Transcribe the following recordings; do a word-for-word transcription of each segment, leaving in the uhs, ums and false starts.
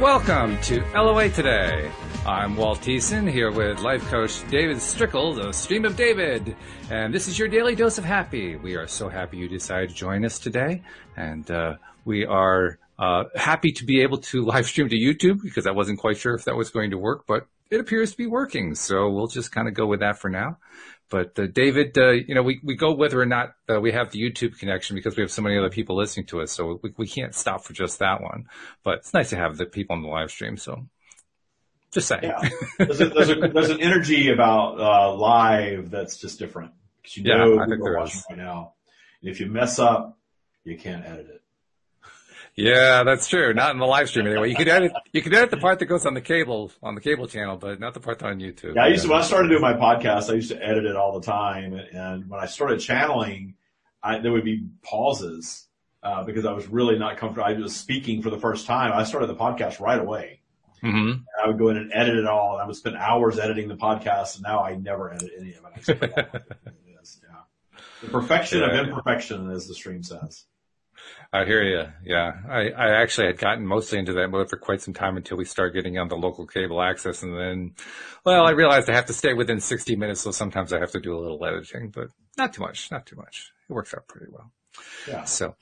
Welcome to L O A Today. I'm Walt Thiessen, here with life coach David Strickle, the Stream of David. And this is your daily dose of happy. We are so happy you decided to join us today. And uh, we are uh, happy to be able to live stream to YouTube, because I wasn't quite sure if that was going to work, but it appears to be working. So we'll just kind of go with that for now. But uh, David, uh, you know, we, we go whether or not uh, we have the YouTube connection, because we have so many other people listening to us. So we, we can't stop for just that one. But it's nice to have the people on the live stream. So just saying. Yeah. There's, a, there's, a, there's an energy about uh, live that's just different. Because you know yeah, I think there is. Right now. And if you mess up, you can't edit it. Yeah, that's true. Not in the live stream anyway. You could edit, you could edit the part that goes on the cable, on the cable channel, but not the part on YouTube. Yeah, I used to, when I started doing my podcast, I used to edit it all the time. And when I started channeling, I, there would be pauses, uh, because I was really not comfortable. I was speaking for the first time. I started the podcast right away. Mm-hmm. I would go in and edit it all. And I would spend hours editing the podcast. And now I never edit any of it. It is, yeah. The perfection yeah, of imperfection, yeah. as the stream says. I hear you. Yeah, I, I actually had gotten mostly into that mode for quite some time until we started getting on the local cable access. And then, well, I realized I have to stay within sixty minutes. So sometimes I have to do a little editing, but not too much, not too much. It works out pretty well. Yeah. So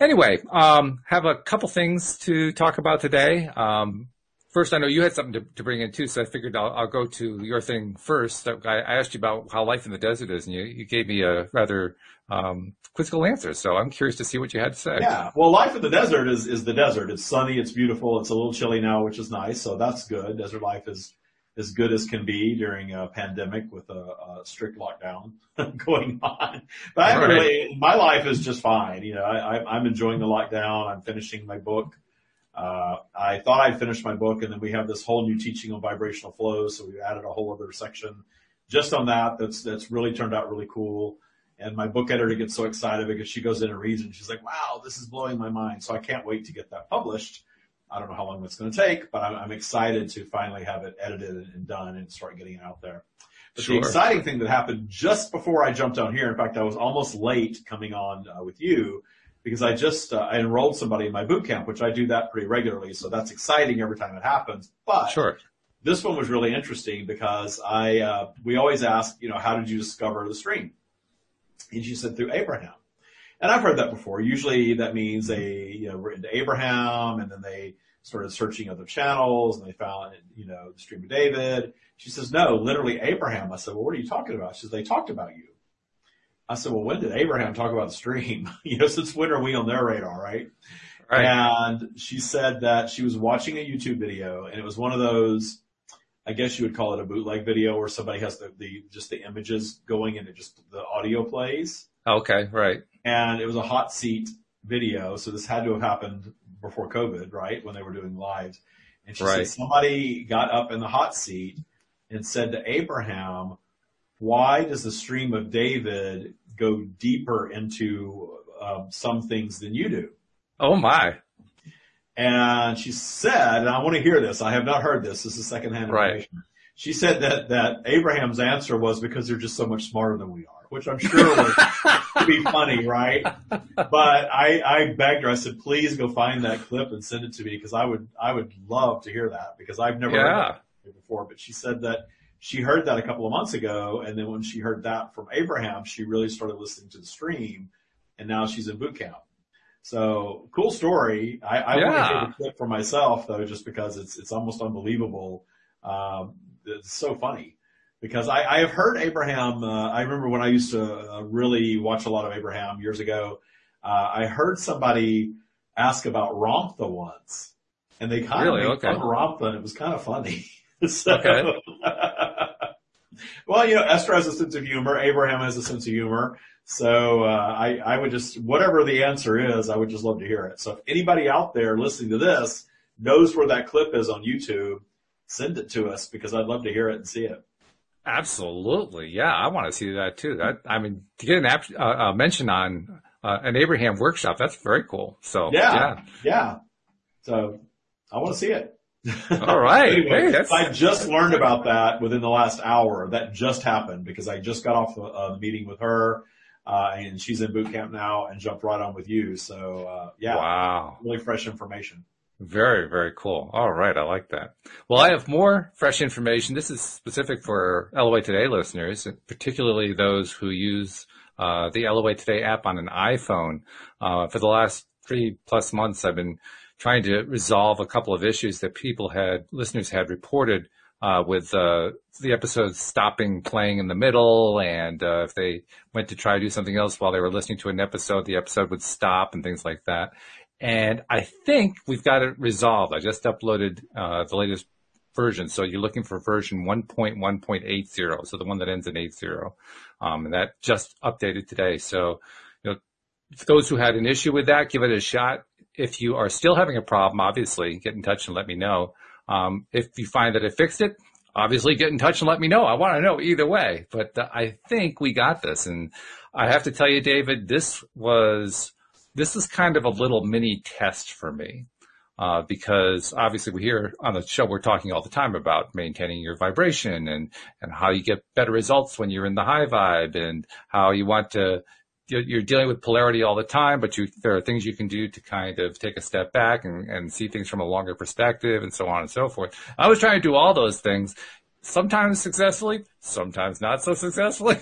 anyway, um, have a couple things to talk about today. Um, First, I know you had something to, to bring in too, so I figured I'll, I'll go to your thing first. I, I asked you about how life in the desert is, and you, you gave me a rather um, quizzical answer. So I'm curious to see what you had to say. Yeah, well, life in the desert is, is the desert. It's sunny, it's beautiful, it's a little chilly now, which is nice. So that's good. Desert life is as good as can be during a pandemic with a, a strict lockdown going on. But I really, my life is just fine. You know, I, I, I'm enjoying the lockdown. I'm finishing my book. Uh, I thought I'd finished my book, and then we have this whole new teaching on vibrational flows. So we've added a whole other section just on that. That's, that's really turned out really cool. And my book editor gets so excited because she goes in and reads and she's like, wow, this is blowing my mind. So I can't wait to get that published. I don't know how long it's going to take, but I'm, I'm excited to finally have it edited and done and start getting it out there. But sure. The exciting thing that happened just before I jumped on here, in fact, I was almost late coming on uh, with you, because I just, uh, I enrolled somebody in my boot camp, which I do that pretty regularly. So that's exciting every time it happens. But sure. This one was really interesting because I, uh, we always ask, you know, how did you discover the stream? And she said, through Abraham. And I've heard that before. Usually that means they, you know, were into Abraham, and then they started searching other channels and they found, you know, the Stream of David. She says, no, literally Abraham. I said, well, what are you talking about? She says, they talked about you. I said, well, when did Abraham talk about the stream? You know, since when are we on their radar, right? right? And she said that she was watching a YouTube video, and it was one of those, I guess you would call it a bootleg video, where somebody has the, the just the images going and it just the audio plays. Okay, right. And it was a hot seat video, so this had to have happened before COVID, right, when they were doing lives. And she right. said somebody got up in the hot seat and said to Abraham, why does the Stream of David go deeper into uh, some things than you do? Oh, my. And she said, and I want to hear this. I have not heard this. This is secondhand information. Right. She said that, that Abraham's answer was because they're just so much smarter than we are, which I'm sure would be funny, right? But I, I begged her. I said, please go find that clip and send it to me, because I would I would love to hear that, because I've never yeah. heard that before. But she said that she heard that a couple of months ago, and then when she heard that from Abraham, she really started listening to the stream, and now she's in boot camp. So, cool story. I, I yeah. want to hear the clip for myself, though, just because it's it's almost unbelievable. Um, it's so funny, because I, I have heard Abraham. Uh, I remember when I used to uh, really watch a lot of Abraham years ago, uh, I heard somebody ask about Ramtha once, and they kind really? of made okay. fun of Ramtha, and it was kind of funny. so, okay. Well, you know, Esther has a sense of humor. Abraham has a sense of humor. So uh, I, I would just, whatever the answer is, I would just love to hear it. So if anybody out there listening to this knows where that clip is on YouTube, send it to us, because I'd love to hear it and see it. Absolutely. Yeah, I want to see that too. That, I mean, to get an ap- uh, uh, mention on uh, an Abraham workshop, that's very cool. So Yeah, yeah. yeah. So I want to see it. All right. Anyway, hey, that's, I just learned about that within the last hour. That just happened because I just got off a, a meeting with her, uh, and she's in boot camp now, and jumped right on with you. So, uh, yeah, wow. Really fresh information. Very, very cool. All right. I like that. Well, I have more fresh information. This is specific for L O A Today listeners, particularly those who use uh, the L O A Today app on an iPhone. Uh, for the last three plus months, I've been trying to resolve a couple of issues that people had, listeners had reported uh, with uh, the episodes stopping playing in the middle. And uh, if they went to try to do something else while they were listening to an episode, the episode would stop and things like that. And I think we've got it resolved. I just uploaded uh, the latest version. So you're looking for version one point one point eighty, so the one that ends in eighty. Um, and that just updated today. So you know, those who had an issue with that, give it a shot. If you are still having a problem, obviously, get in touch and let me know. Um, if you find that it fixed it, obviously get in touch and let me know. I want to know either way. But uh, I think we got this. And I have to tell you, David, this was... This is kind of a little mini test for me, uh, because obviously we here on the show, we're talking all the time about maintaining your vibration and, and how you get better results when you're in the high vibe and how you want to, you're dealing with polarity all the time, but you, there are things you can do to kind of take a step back and, and see things from a longer perspective and so on and so forth. I was trying to do all those things, sometimes successfully, sometimes not so successfully,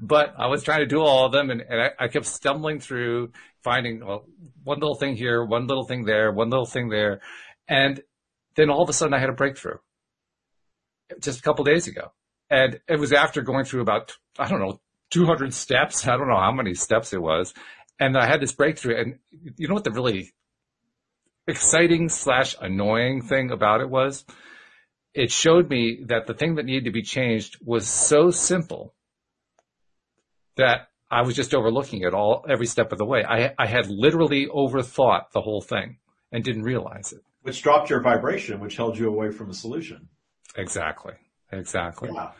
but I was trying to do all of them and, and I, I kept stumbling through finding well, one little thing here, one little thing there, one little thing there. And then all of a sudden I had a breakthrough just a couple days ago. And it was after going through about, I don't know, two hundred steps. I don't know how many steps it was. And I had this breakthrough. And you know what the really exciting slash annoying thing about it was? It showed me that the thing that needed to be changed was so simple that I was just overlooking it all every step of the way. I, I had literally overthought the whole thing and didn't realize it. Which dropped your vibration, which held you away from a solution. Exactly. Exactly. Yeah.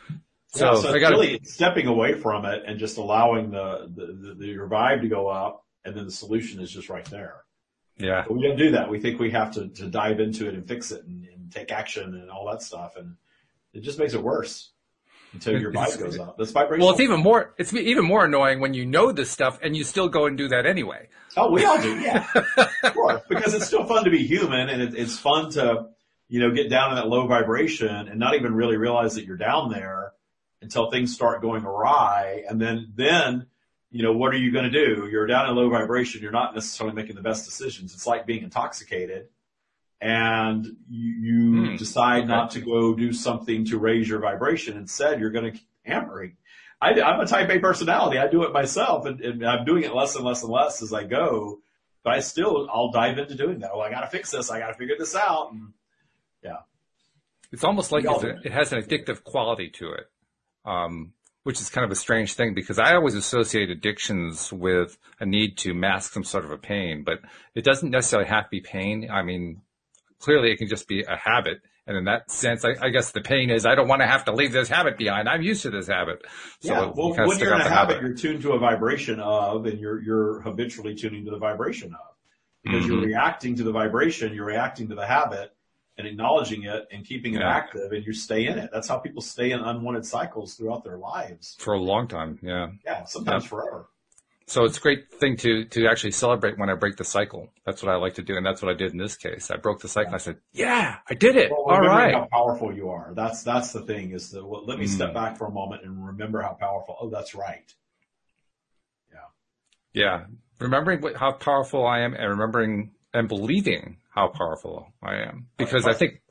So, yeah, so I gotta, really stepping away from it and just allowing the, the, the your vibe to go up, and then the solution is just right there. Yeah. But we don't do that. We think we have to, to dive into it and fix it and, and take action and all that stuff. And it just makes it worse. Until your vibe goes up. This vibration. Well, it's even more, it's even more annoying when you know this stuff and you still go and do that anyway. Oh, we all do, yeah. Of course, because it's still fun to be human, and it, it's fun to, you know, get down in that low vibration and not even really realize that you're down there until things start going awry. And then, then, you know, what are you going to do? You're down in low vibration. You're not necessarily making the best decisions. It's like being intoxicated. And you, you mm, decide okay. not to go do something to raise your vibration. Instead, you're going to keep hammering. I, I'm a type A personality. I do it myself, and, and I'm doing it less and less and less as I go. But I still, I'll dive into doing that. Well, I got to fix this. I got to figure this out. And, yeah. It's almost like it's a, it has an addictive quality to it, um, which is kind of a strange thing because I always associate addictions with a need to mask some sort of a pain. But it doesn't necessarily have to be pain. I mean, clearly, it can just be a habit. And in that sense, I, I guess the pain is I don't want to have to leave this habit behind. I'm used to this habit. So yeah, well, you when you're in a habit, habit, you're tuned to a vibration of, and you're you're habitually tuning to the vibration of. Because mm-hmm. you're reacting to the vibration, you're reacting to the habit, and acknowledging it and keeping it yeah. active, and you stay in it. That's how people stay in unwanted cycles throughout their lives. For a long time, yeah. Yeah, sometimes yeah. forever. So it's a great thing to, to actually celebrate when I break the cycle. That's what I like to do, and that's what I did in this case. I broke the cycle. Yeah. I said, yeah, I did it. Well, all right. How powerful you are. That's that's the thing is that, well, let me mm. step back for a moment and remember how powerful. Oh, that's right. Yeah. Yeah. Remembering what, how powerful I am and remembering and believing how powerful I am. Because right. I think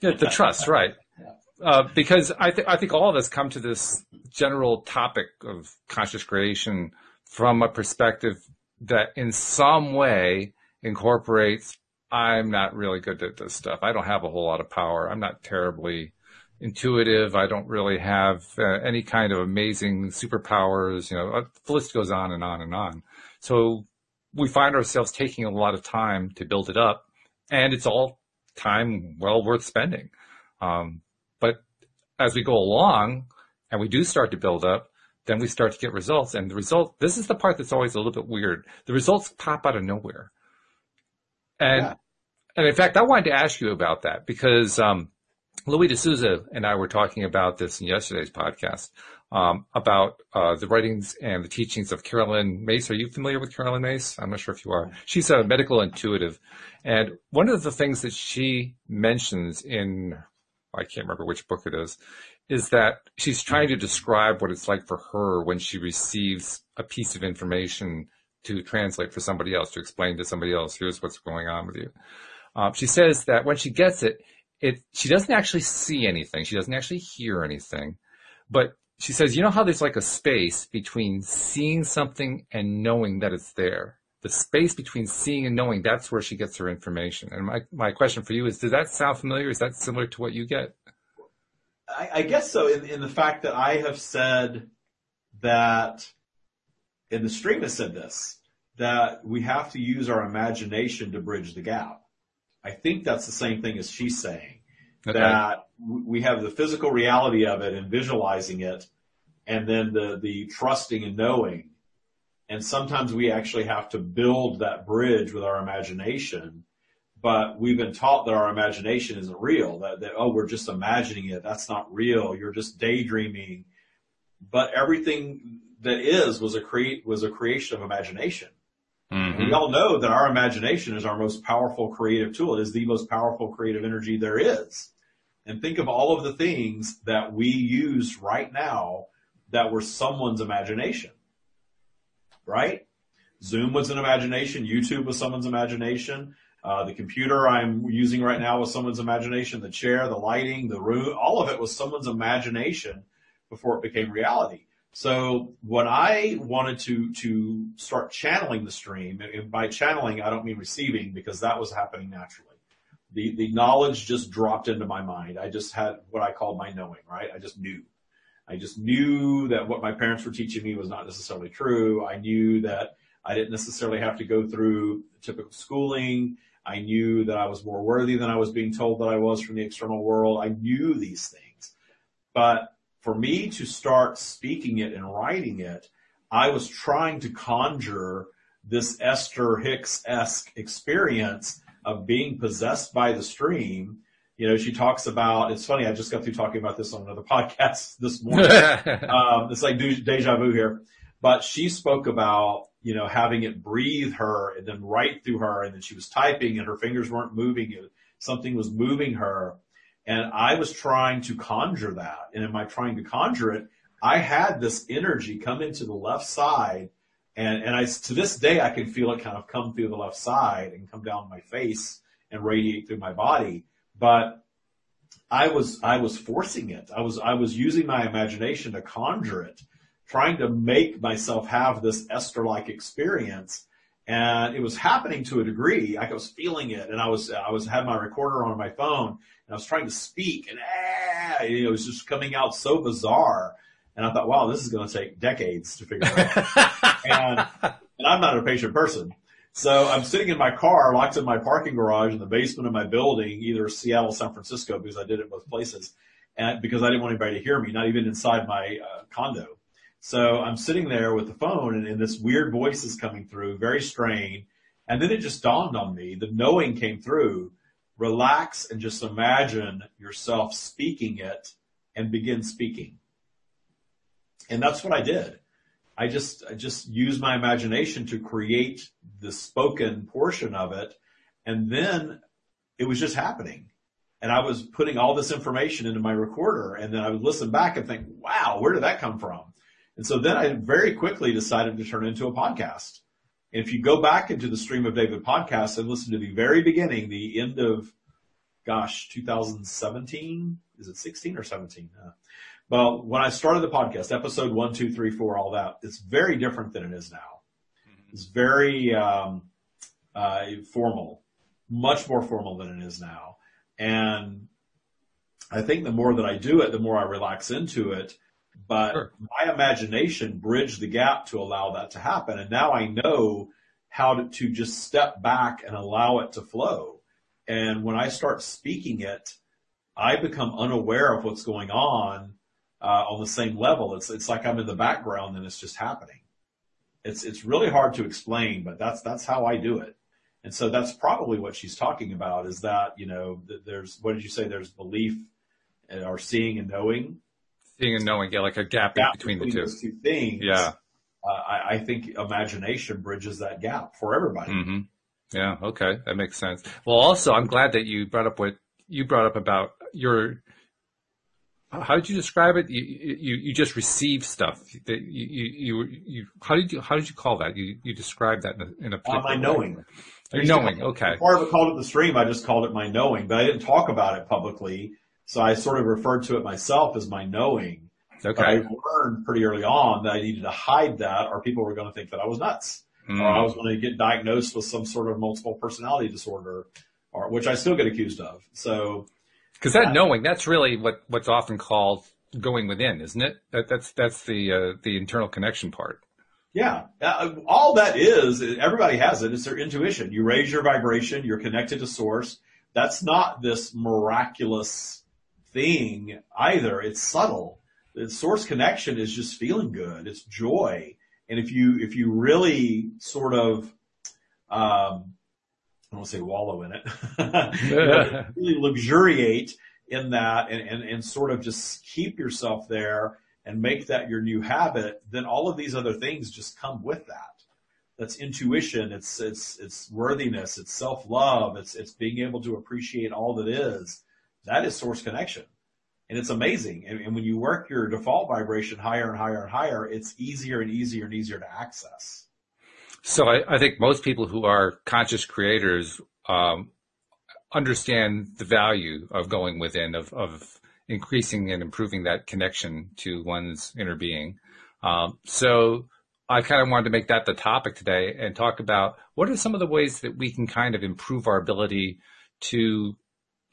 yeah, the trust, right. Uh, because I, th- I think all of us come to this general topic of conscious creation from a perspective that in some way incorporates, I'm not really good at this stuff. I don't have a whole lot of power. I'm not terribly intuitive. I don't really have uh, any kind of amazing superpowers. You know, the list goes on and on and on. So we find ourselves taking a lot of time to build it up, and it's all time well worth spending. Um, but as we go along and we do start to build up, then we start to get results. And the result, this is the part that's always a little bit weird. The results pop out of nowhere. And yeah. and in fact, I wanted to ask you about that because um, Louie D'Souza and I were talking about this in yesterday's podcast um, about uh, the writings and the teachings of Carolyn Mace. Are you familiar with Carolyn Mace? I'm not sure if you are. She's a medical intuitive. And one of the things that she mentions in, I can't remember which book it is, is that she's trying to describe what it's like for her when she receives a piece of information to translate for somebody else, to explain to somebody else, here's what's going on with you. Um, she says that when she gets it, it, she doesn't actually see anything. She doesn't actually hear anything. But she says, you know how there's like a space between seeing something and knowing that it's there? The space between seeing and knowing, that's where she gets her information. And my, my question for you is, does that sound familiar? Is that similar to what you get? I, I guess so, in, in the fact that I have said that, and the stream has said this, that we have to use our imagination to bridge the gap. I think that's the same thing as she's saying, okay, that we have the physical reality of it and visualizing it, and then the, the trusting and knowing. And sometimes we actually have to build that bridge with our imagination, but we've been taught that our imagination isn't real, that, that oh, we're just imagining it. That's not real. You're just daydreaming. But everything that is was a create, was a creation of imagination. Mm-hmm. We all know that our imagination is our most powerful creative tool. It is the most powerful creative energy there is. And think of all of the things that we use right now that were someone's imagination, right? Zoom was an imagination. YouTube was someone's imagination. Uh, the computer I'm using right now was someone's imagination. The chair, the lighting, the room, all of it was someone's imagination before it became reality. So when I wanted to, to start channeling the stream, and by channeling, I don't mean receiving, because that was happening naturally. The, the knowledge just dropped into my mind. I just had what I call my knowing, right? I just knew. I just knew that what my parents were teaching me was not necessarily true. I knew that I didn't necessarily have to go through typical schooling. I knew that I was more worthy than I was being told that I was from the external world. I knew these things, but for me to start speaking it and writing it, I was trying to conjure this Esther Hicks-esque experience of being possessed by the stream. You know, she talks about, it's funny, I just got through talking about this on another podcast this morning. um, it's like deja vu here. But she spoke about, you know, having it breathe her and then write through her, and then she was typing and her fingers weren't moving. Something was moving her. And I was trying to conjure that. And in my trying to conjure it, I had this energy come into the left side. And, and I, to this day, I can feel it kind of come through the left side and come down my face and radiate through my body. But I was, I was forcing it. I was, I was using my imagination to conjure it, trying to make myself have this Esther-like experience. And it was happening to a degree. I was feeling it, and I was, I was had my recorder on my phone, and I was trying to speak, and ah, you know, it was just coming out so bizarre. And I thought, wow, this is going to take decades to figure out. and, and I'm not a patient person, so I'm sitting in my car, locked in my parking garage in the basement of my building, either Seattle, San Francisco, because I did it both places, and because I didn't want anybody to hear me, not even inside my uh, condo. So I'm sitting there with the phone, and, and this weird voice is coming through, very strained. And then it just dawned on me, the knowing came through, relax and just imagine yourself speaking it and begin speaking. And that's what I did. I just, I just used my imagination to create the spoken portion of it. And then it was just happening. And I was putting all this information into my recorder, and then I would listen back and think, wow, where did that come from? And so then I very quickly decided to turn it into a podcast. And if you go back into the Stream of David podcast and listen to the very beginning, the end of, gosh, two thousand seventeen, is it sixteen or seventeen? Uh, well, when I started the podcast, episode one, two, three, four, all that, it's very different than it is now. It's very um, uh, formal, much more formal than it is now. And I think the more that I do it, the more I relax into it. But sure, my imagination bridged the gap to allow that to happen. And now I know how to, to just step back and allow it to flow. And when I start speaking it, I become unaware of what's going on uh, on the same level. It's it's like I'm in the background and it's just happening. It's it's really hard to explain, but that's that's how I do it. And so that's probably what she's talking about, is that, you know, there's, what did you say? There's belief or seeing and knowing. seeing and knowing, yeah, like a gap, gap between, between the two. two things. Yeah. Uh, I, I think imagination bridges that gap for everybody. Mm-hmm. Yeah. Okay. That makes sense. Well, also, I'm glad that you brought up what you brought up about your, how did you describe it? You, you, you just receive stuff that you, you, you, you, how did you, how did you call that? You, you described that in a, in a particular way. My knowing. Your knowing. Okay. Before I called it the stream, I just called it my knowing, but I didn't talk about it publicly. So I sort of referred to it myself as my knowing. Okay. But I learned pretty early on that I needed to hide that or people were going to think that I was nuts. Mm. Or I was going to get diagnosed with some sort of multiple personality disorder, or which I still get accused of. So, because that I, knowing, that's really what what's often called going within, isn't it? That, that's that's the uh, the internal connection part. Yeah, uh, all that is. Everybody has it. It's their intuition. You raise your vibration. You're connected to source. That's not this miraculous thing either. It's subtle. The source connection is just feeling good. It's joy. And if you, if you really sort of, um, I don't want to say wallow in it, yeah. really luxuriate in that and, and, and sort of just keep yourself there and make that your new habit, then all of these other things just come with that. That's intuition. It's, it's, it's worthiness. It's self-love. It's, it's being able to appreciate all that is. That is source connection. And it's amazing. And, and when you work your default vibration higher and higher and higher, it's easier and easier and easier to access. So I, I think most people who are conscious creators um, understand the value of going within, of, of increasing and improving that connection to one's inner being. Um, so I kind of wanted to make that the topic today and talk about what are some of the ways that we can kind of improve our ability to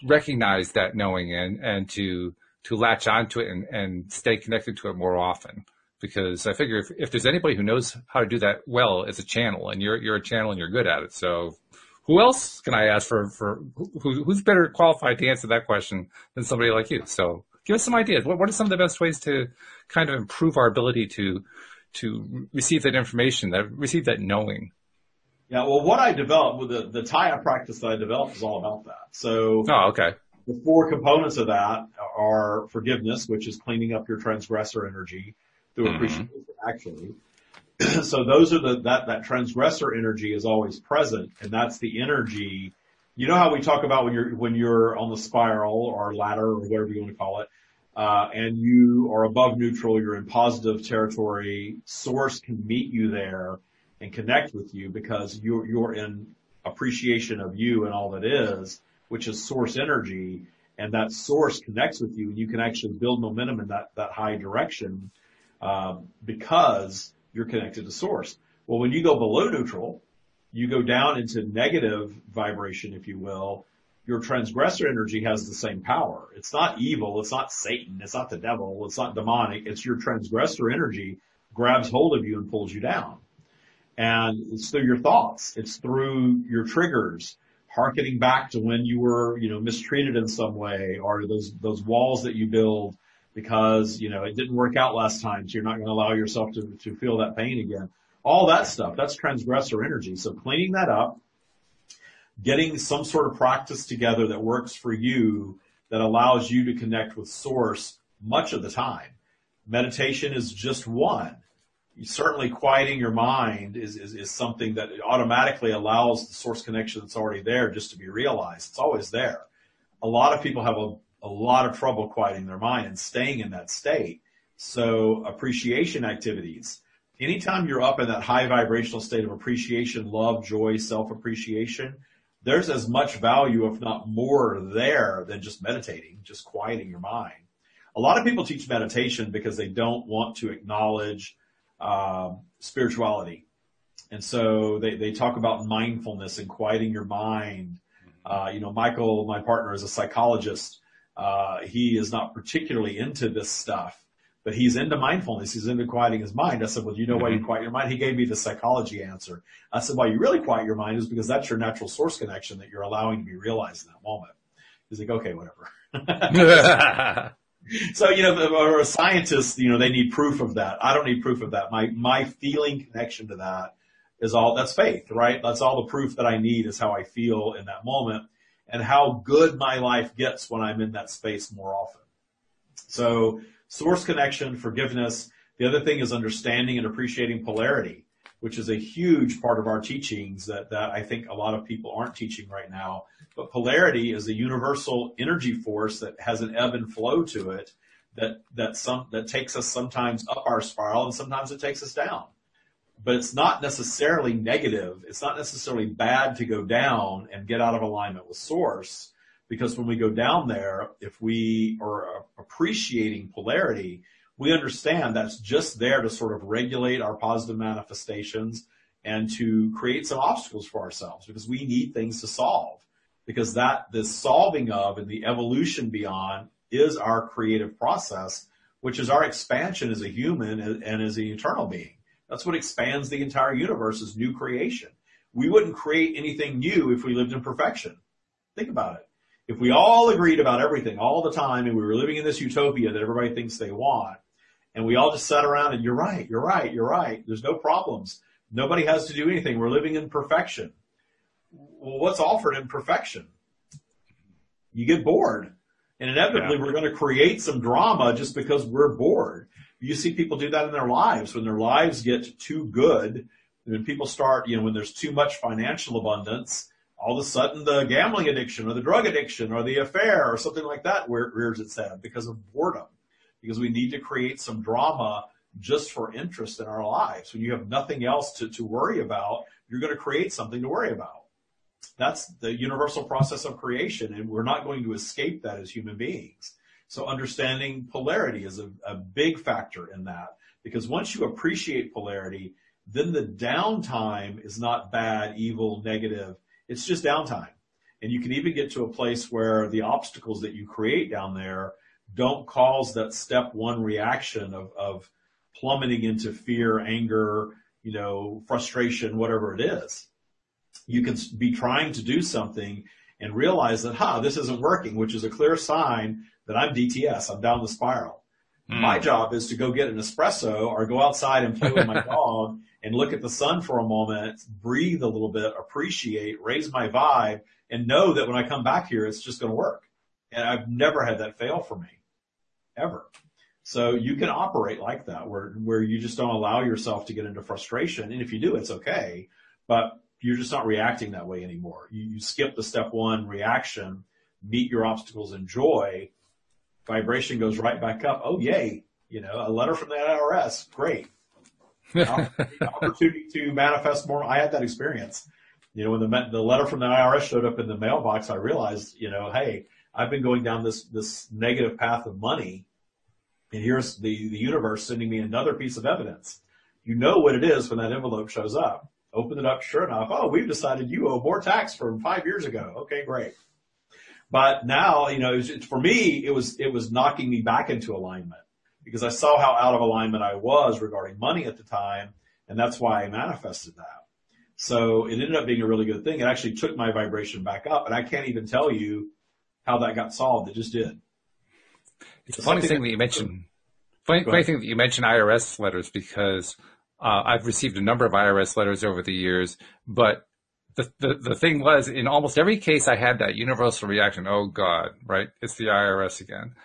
recognize that knowing and, and to to latch onto it and, and stay connected to it more often, because I figure if, if there's anybody who knows how to do that well, it's a channel, and you're you're a channel and you're good at it. So who else can I ask for, for who, who's better qualified to answer that question than somebody like you? So give us some ideas. What, what are some of the best ways to kind of improve our ability to to receive that information, that receive that knowing? Yeah, well, what I developed with the, the Taya practice that I developed is all about that. So oh, okay. The four components of that are forgiveness, which is cleaning up your transgressor energy through mm-hmm. appreciation, actually. So those are the, that, that transgressor energy is always present, and that's the energy. You know how we talk about when you're, when you're on the spiral or ladder or whatever you want to call it, uh, and you are above neutral, you're in positive territory, source can meet you there and connect with you because you're, you're in appreciation of you and all that is, which is source energy. And that source connects with you and you can actually build momentum in that, that high direction, um, because you're connected to source. Well, when you go below neutral, you go down into negative vibration, if you will, your transgressor energy has the same power. It's not evil. It's not Satan. It's not the devil. It's not demonic. It's your transgressor energy grabs hold of you and pulls you down. And it's through your thoughts. It's through your triggers, hearkening back to when you were, you know, mistreated in some way, or those, those walls that you build because, you know, it didn't work out last time. So you're not going to allow yourself to, to feel that pain again. All that stuff, that's transgressor energy. So cleaning that up, getting some sort of practice together that works for you, that allows you to connect with source much of the time. Meditation is just one. Certainly quieting your mind is, is, is something that automatically allows the source connection that's already there just to be realized. It's always there. A lot of people have a, a lot of trouble quieting their mind and staying in that state. So appreciation activities. Anytime you're up in that high vibrational state of appreciation, love, joy, self-appreciation, there's as much value, if not more, there than just meditating, just quieting your mind. A lot of people teach meditation because they don't want to acknowledge Um, spirituality. And so they, they talk about mindfulness and quieting your mind. Uh, you know, Michael, my partner, is a psychologist. Uh, he is not particularly into this stuff, but he's into mindfulness. He's into quieting his mind. I said, well, do you know why you quiet your mind? He gave me the psychology answer. I said, why you really quiet your mind is because that's your natural source connection that you're allowing to be realized in that moment. He's like, okay, whatever. So, you know, or a scientist, you know, they need proof of that. I don't need proof of that. My, my feeling connection to that is all, that's faith, right? That's all the proof that I need is how I feel in that moment and how good my life gets when I'm in that space more often. So source connection, forgiveness. The other thing is understanding and appreciating polarity, which is a huge part of our teachings that, that I think a lot of people aren't teaching right now. But polarity is a universal energy force that has an ebb and flow to it that, that some, that takes us sometimes up our spiral and sometimes it takes us down. But it's not necessarily negative. It's not necessarily bad to go down and get out of alignment with source, because when we go down there, if we are appreciating polarity, we understand that's just there to sort of regulate our positive manifestations and to create some obstacles for ourselves, because we need things to solve, because that the solving of and the evolution beyond is our creative process, which is our expansion as a human and as an eternal being. That's what expands the entire universe, is new creation. We wouldn't create anything new if we lived in perfection. Think about it. If we all agreed about everything all the time and we were living in this utopia that everybody thinks they want, and we all just sat around and you're right, you're right, you're right, there's no problems, nobody has to do anything, we're living in perfection. Well, what's offered in perfection? You get bored. And inevitably, yeah. we're going to create some drama just because we're bored. You see people do that in their lives. When their lives get too good, when people start, you know, when there's too much financial abundance, all of a sudden the gambling addiction or the drug addiction or the affair or something like that rears its head because of boredom, because we need to create some drama just for interest in our lives. When you have nothing else to, to worry about, you're going to create something to worry about. That's the universal process of creation, and we're not going to escape that as human beings. So understanding polarity is a, a big factor in that, because once you appreciate polarity, then the downtime is not bad, evil, negative. It's just downtime. And you can even get to a place where the obstacles that you create down there don't cause that step one reaction of, of plummeting into fear, anger, you know, frustration, whatever it is. You can be trying to do something and realize that, ha, this isn't working, which is a clear sign that I'm D T S, I'm down the spiral. Mm. My job is to go get an espresso or go outside and play with my dog and look at the sun for a moment, breathe a little bit, appreciate, raise my vibe, and know that when I come back here, it's just going to work. And I've never had that fail for me, ever. So you can operate like that, where where you just don't allow yourself to get into frustration. And if you do, it's okay. But you're just not reacting that way anymore. You, you skip the step one reaction, meet your obstacles in joy, vibration goes right back up. Oh, yay. You know, a letter from the I R S. Great. Opportunity to manifest more. I had that experience. You know, when the, the letter from the I R S showed up in the mailbox, I realized, you know, hey, I've been going down this, this negative path of money, and here's the, the universe sending me another piece of evidence. You know what it is when that envelope shows up. Open it up, sure enough, oh, we've decided you owe more tax from five years ago. Okay, great. But now, you know, it was, it, for me, it was it was knocking me back into alignment, because I saw how out of alignment I was regarding money at the time, and that's why I manifested that. So it ended up being a really good thing. It actually took my vibration back up, and I can't even tell you how that got solved. It just did. It's a funny thing that you mentioned. Funny, funny thing that you mentioned I R S letters, because – Uh, I've received a number of I R S letters over the years, but the, the the thing was, in almost every case, I had that universal reaction, oh, God, right? It's the I R S again.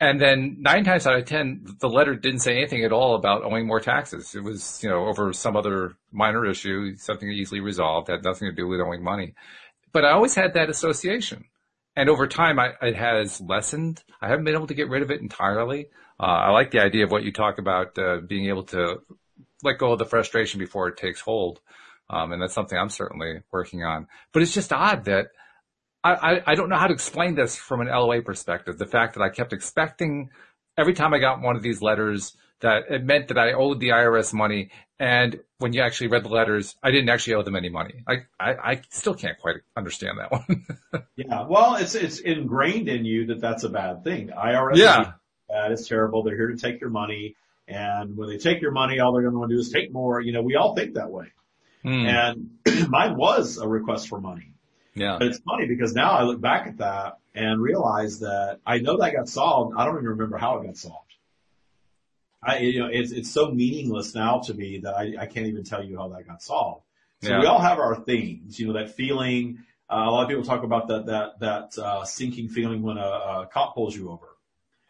And then nine times out of ten, the letter didn't say anything at all about owing more taxes. It was, you know, over some other minor issue, something easily resolved, had nothing to do with owing money. But I always had that association. And over time, I, it has lessened. I haven't been able to get rid of it entirely. Uh, I like the idea of what you talk about, uh, being able to let go of the frustration before it takes hold. Um, and that's something I'm certainly working on. But it's just odd that I, I, I don't know how to explain this from an L O A perspective. The fact that I kept expecting every time I got one of these letters that it meant that I owed the I R S money. And when you actually read the letters, I didn't actually owe them any money. I, I, I still can't quite understand that one. Yeah. Well, it's, it's ingrained in you that that's a bad thing. I R S yeah. is bad. It's terrible. They're here to take your money. And when they take your money, all they're going to want to do is take more. You know, we all think that way. Mm. And mine was a request for money. Yeah. But it's funny because now I look back at that and realize that I know that got solved. I don't even remember how it got solved. I, you know, it's, it's so meaningless now to me that I, I can't even tell you how that got solved. So yeah. we all have our things, you know, that feeling. Uh, a lot of people talk about that, that, that, uh, sinking feeling when a, a cop pulls you over.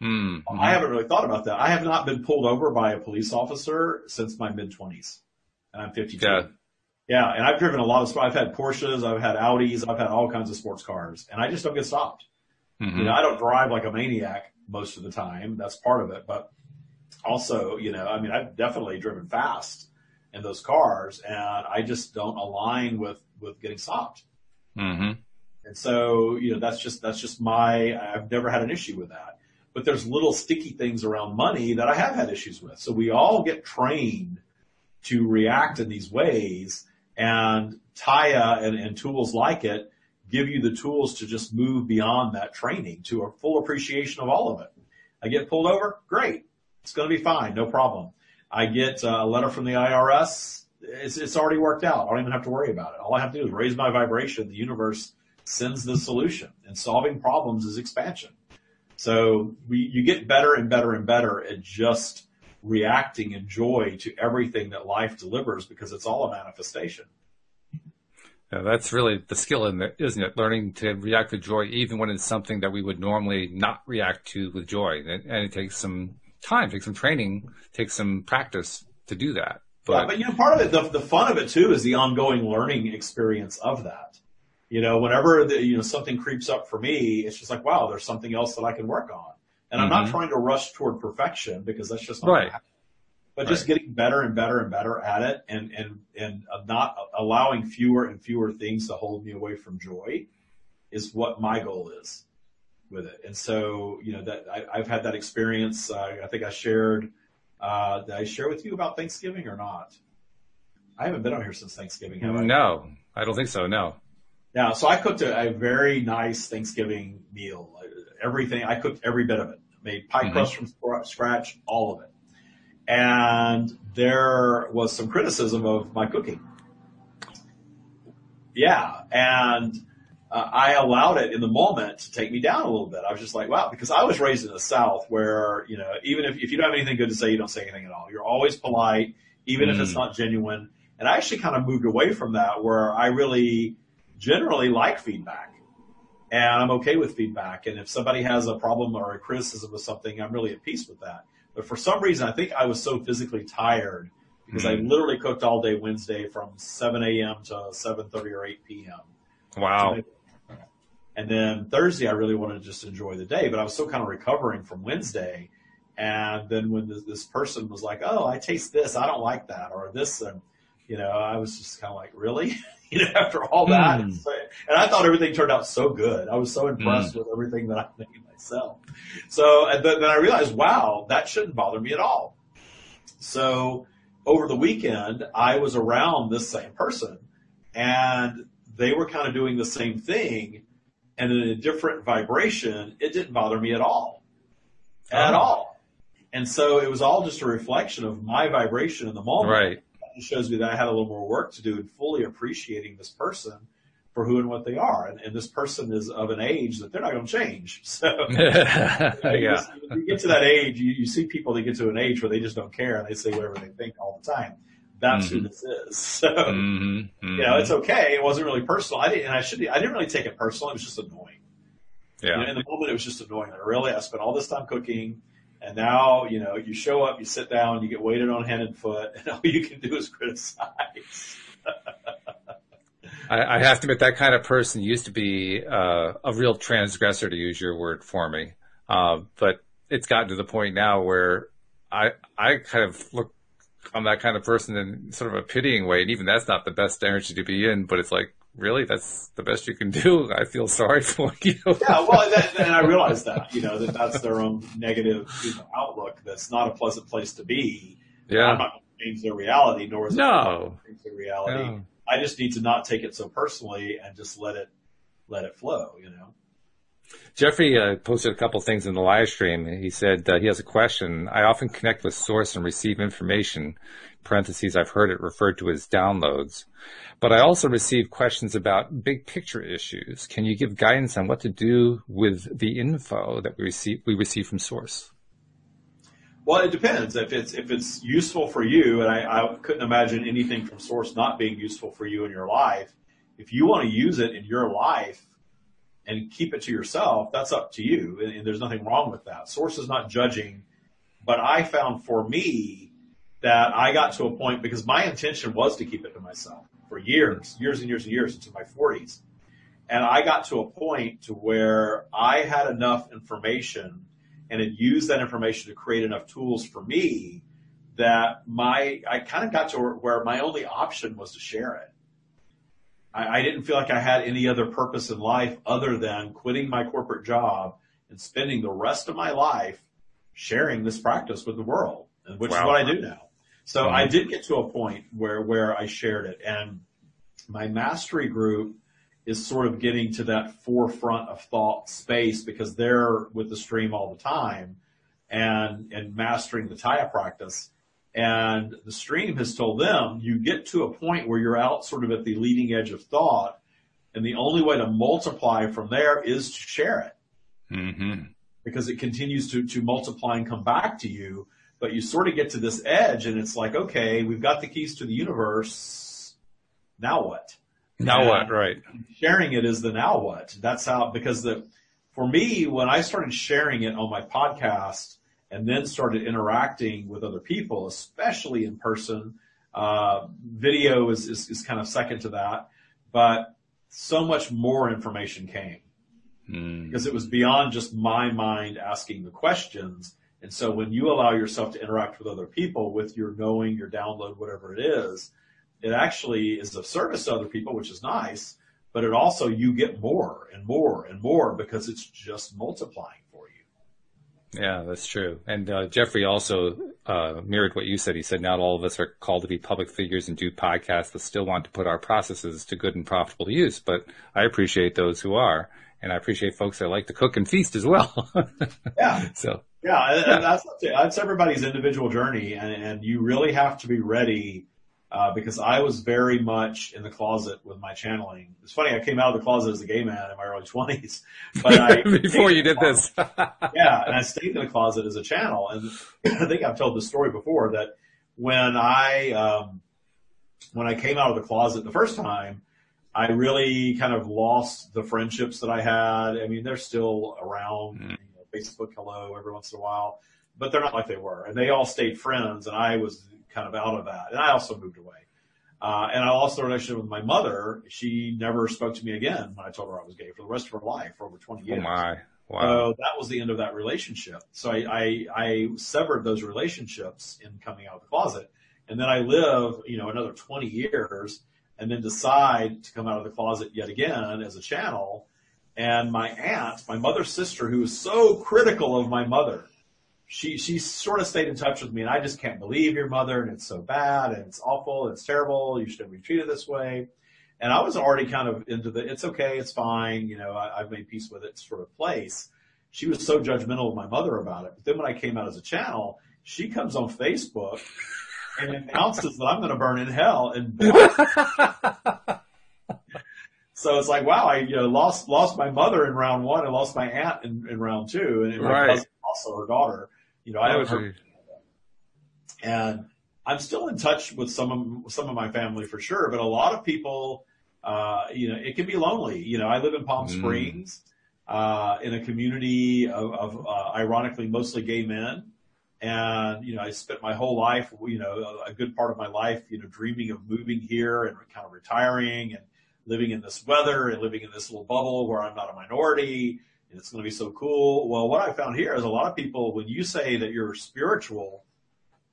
Mm-hmm. I haven't really thought about that. I have not been pulled over by a police officer since my mid-twenties, and I'm fifty-two. Yeah. yeah, and I've driven a lot of – I've had Porsches, I've had Audis, I've had all kinds of sports cars, and I just don't get stopped. Mm-hmm. You know, I don't drive like a maniac most of the time. That's part of it. But also, you know, I mean, I've definitely driven fast in those cars, and I just don't align with, with getting stopped. Mm-hmm. And so, you know, that's just that's just my – I've never had an issue with that. But there's little sticky things around money that I have had issues with. So we all get trained to react in these ways, and Taya and, and tools like it give you the tools to just move beyond that training to a full appreciation of all of it. I get pulled over? Great. It's going to be fine. No problem. I get a letter from the I R S. It's, it's already worked out. I don't even have to worry about it. All I have to do is raise my vibration. The universe sends the solution, and solving problems is expansion. So we, you get better and better and better at just reacting in joy to everything that life delivers, because it's all a manifestation. Yeah, that's really the skill in it, isn't it? Learning to react with joy, even when it's something that we would normally not react to with joy. And, and it takes some time, takes some training, takes some practice to do that. But, yeah, but you know, part of it, the, the fun of it too, is the ongoing learning experience of that. You know, whenever the, you know, something creeps up for me, it's just like, wow, there's something else that I can work on. And mm-hmm. I'm not trying to rush toward perfection, because that's just not right. Happening. But right. Just getting better and better and better at it, and, and, and not allowing fewer and fewer things to hold me away from joy is what my goal is with it. And so, you know, that I, I've had that experience. Uh, I think I shared, uh, did I share with you about Thanksgiving or not? I haven't been on here since Thanksgiving, have I? No, I don't think so. No. Yeah, so I cooked a, a very nice Thanksgiving meal. Everything, I cooked every bit of it. Made pie mm-hmm. crust from scratch, all of it. And there was some criticism of my cooking. Yeah, and uh, I allowed it in the moment to take me down a little bit. I was just like, wow, because I was raised in the South where, you know, even if, if you don't have anything good to say, you don't say anything at all. You're always polite, even mm. if it's not genuine. And I actually kind of moved away from that, where I really generally like feedback, and I'm okay with feedback. And if somebody has a problem or a criticism of something, I'm really at peace with that. But for some reason, I think I was so physically tired, because mm-hmm. I literally cooked all day Wednesday from seven a.m. to seven thirty or eight p.m. Wow. And then Thursday, I really wanted to just enjoy the day, but I was still kind of recovering from Wednesday. And then when this, this person was like, oh, I taste this, I don't like that, or this, and, you know, I was just kind of like, really? You know, after all that, mm. and I thought everything turned out so good. I was so impressed mm. with everything that I made myself. So and then I realized, wow, that shouldn't bother me at all. So over the weekend, I was around this same person, and they were kind of doing the same thing, and in a different vibration, it didn't bother me at all, oh. at all. And so it was all just a reflection of my vibration in the moment. Right. Shows me that I had a little more work to do in fully appreciating this person for who and what they are. And, and this person is of an age that they're not going to change. So you, know, yeah. just, you get to that age, you, you see people that get to an age where they just don't care and they say whatever they think all the time. That's mm-hmm. who this is. So, mm-hmm. Mm-hmm. you know, it's okay. It wasn't really personal. I didn't, and I shouldn't, I didn't really take it personal. It was just annoying. Yeah. You know, in the moment, it was just annoying. Like, really? I spent all this time cooking. And now, you know, you show up, you sit down, you get waited on hand and foot, and all you can do is criticize. I, I have to admit, that kind of person used to be uh, a real transgressor, to use your word for me. Uh, but it's gotten to the point now where I I kind of look on that kind of person in sort of a pitying way, and even that's not the best energy to be in, but it's like, really, that's the best you can do. I feel sorry for you. Yeah, well, that, and I realize that, you know, that that's their own negative, you know, outlook. That's not a pleasant place to be. Yeah. I'm not going to change their reality, nor is it no. change their reality. No. I just need to not take it so personally and just let it, let it flow, you know. Jeffrey uh, posted a couple things in the live stream. He said uh, he has a question. I often connect with source and receive information, parentheses, I've heard it referred to as downloads, but I also receive questions about big picture issues. Can you give guidance on what to do with the info that we receive, we receive from source? Well, it depends. If it's, if it's useful for you, and I, I couldn't imagine anything from source not being useful for you in your life, if you want to use it in your life, and keep it to yourself, that's up to you, and, and there's nothing wrong with that. Source is not judging, but I found for me that I got to a point, because my intention was to keep it to myself for years, years and years and years into my forties. And I got to a point to where I had enough information and had used that information to create enough tools for me that my, I kind of got to where my only option was to share it. I, I didn't feel like I had any other purpose in life other than quitting my corporate job and spending the rest of my life sharing this practice with the world, which wow. is what I do now. So wow. I did get to a point where, where I shared it, and my mastery group is sort of getting to that forefront of thought space because they're with the stream all the time and, and mastering the Taya practice. And the stream has told them you get to a point where you're out sort of at the leading edge of thought, and the only way to multiply from there is to share it mm-hmm. because it continues to, to multiply and come back to you. But you sort of get to this edge and it's like, okay, we've got the keys to the universe. Now what? Now and what, right. Sharing it is the now what. That's how, because the, for me, when I started sharing it on my podcast and then started interacting with other people, especially in person, uh, video is, is, is kind of second to that, but so much more information came mm. because it was beyond just my mind asking the questions. And so when you allow yourself to interact with other people with your knowing, your download, whatever it is, it actually is of service to other people, which is nice, but it also, you get more and more and more because it's just multiplying for you. Yeah, that's true. And uh, Jeffrey also uh, mirrored what you said. He said, not all of us are called to be public figures and do podcasts, but still want to put our processes to good and profitable use. But I appreciate those who are, and I appreciate folks that like to cook and feast as well. yeah. So yeah, and, and that's, that's everybody's individual journey, and, and you really have to be ready. Uh, because I was very much in the closet with my channeling. It's funny, I came out of the closet as a gay man in my early twenties. But I before you did this. yeah, and I stayed in the closet as a channel. And I think I've told this story before, that when I um, when I came out of the closet the first time, I really kind of lost the friendships that I had. I mean, they're still around, mm. you know, Facebook hello every once in a while, but they're not like they were. And they all stayed friends, and I was kind of out of that. And I also moved away. Uh, and I lost the relationship with my mother. She never spoke to me again when I told her I was gay for the rest of her life for over twenty years. Oh my. Wow. So that was the end of that relationship. So I, I, I severed those relationships in coming out of the closet. And then I live, you know, another twenty years and then decide to come out of the closet yet again as a channel. And my aunt, my mother's sister, who was so critical of my mother, She, she sort of stayed in touch with me, and I just can't believe your mother, and it's so bad, and it's awful, and it's terrible, you shouldn't be treated this way. And I was already kind of into the, it's okay, it's fine, you know, I, I've made peace with it sort of place. She was so judgmental of my mother about it. But then when I came out as a channel, she comes on Facebook and announces that I'm going to burn in hell. And so it's like, wow, I, you know, lost, lost my mother in round one and lost my aunt in, in round two, and it right. was also her daughter. You know, I would heard, and I'm still in touch with some of, some of my family for sure, but a lot of people, uh, you know, it can be lonely. You know, I live in Palm mm. Springs, uh, in a community of, of, uh, ironically mostly gay men. And, you know, I spent my whole life, you know, a good part of my life, you know, dreaming of moving here and kind of retiring and living in this weather and living in this little bubble where I'm not a minority. And it's going to be so cool. Well, what I found here is a lot of people, when you say that you're spiritual,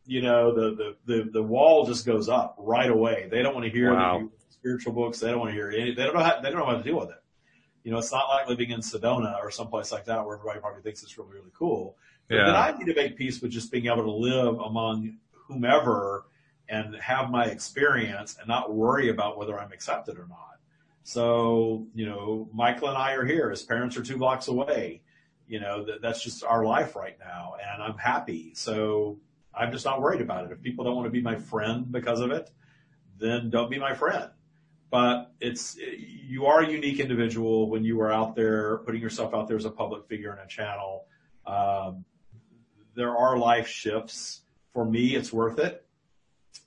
you know, the, the, the, the wall just goes up right away. They don't want to hear wow. spiritual books. They don't want to hear any, they don't know how, they don't know how to deal with it. You know, it's not like living in Sedona or someplace like that where everybody probably thinks it's really, really cool. But yeah. then I need to make peace with just being able to live among whomever and have my experience and not worry about whether I'm accepted or not. So, you know, Michael and I are here. His parents are two blocks away. You know, th- that's just our life right now. And I'm happy. So I'm just not worried about it. If people don't want to be my friend because of it, then don't be my friend. But it's, it, you are a unique individual when you are out there putting yourself out there as a public figure and a channel. Um, there are life shifts. For me, it's worth it.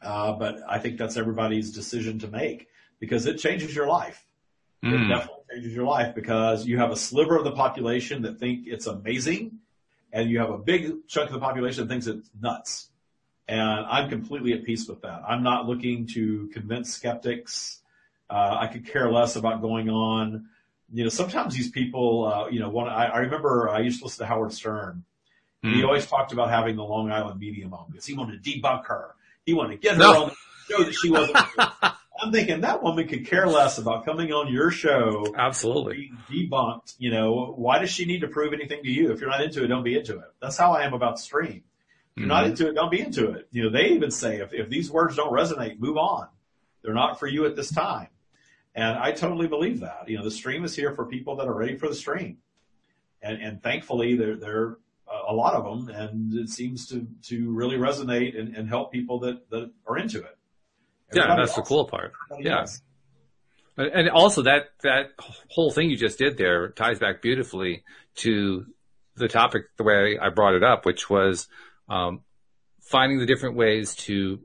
Uh, but I think that's everybody's decision to make because it changes your life. It mm. definitely changes your life because you have a sliver of the population that think it's amazing, and you have a big chunk of the population that thinks it's nuts. And I'm completely at peace with that. I'm not looking to convince skeptics. Uh, I could care less about going on. You know, sometimes these people, uh, you know, one, I, I remember I used to listen to Howard Stern. Mm. He always talked about having the Long Island Medium on because he wanted to debunk her. He wanted to get her no. on the show that she wasn't. I'm thinking that woman could care less about coming on your show. Absolutely. Being debunked. You know, why does she need to prove anything to you? If you're not into it, don't be into it. That's how I am about Stream. If you're mm-hmm. not into it, don't be into it. You know, they even say if, if these words don't resonate, move on. They're not for you at this time. And I totally believe that. You know, the Stream is here for people that are ready for the Stream. And, and thankfully there, there are a lot of them, and it seems to, to really resonate and, and help people that, that are into it. Everybody yeah, that's else. The cool part. Everybody yeah. Else. And also that, that whole thing you just did there ties back beautifully to the topic the way I brought it up, which was Um, finding the different ways to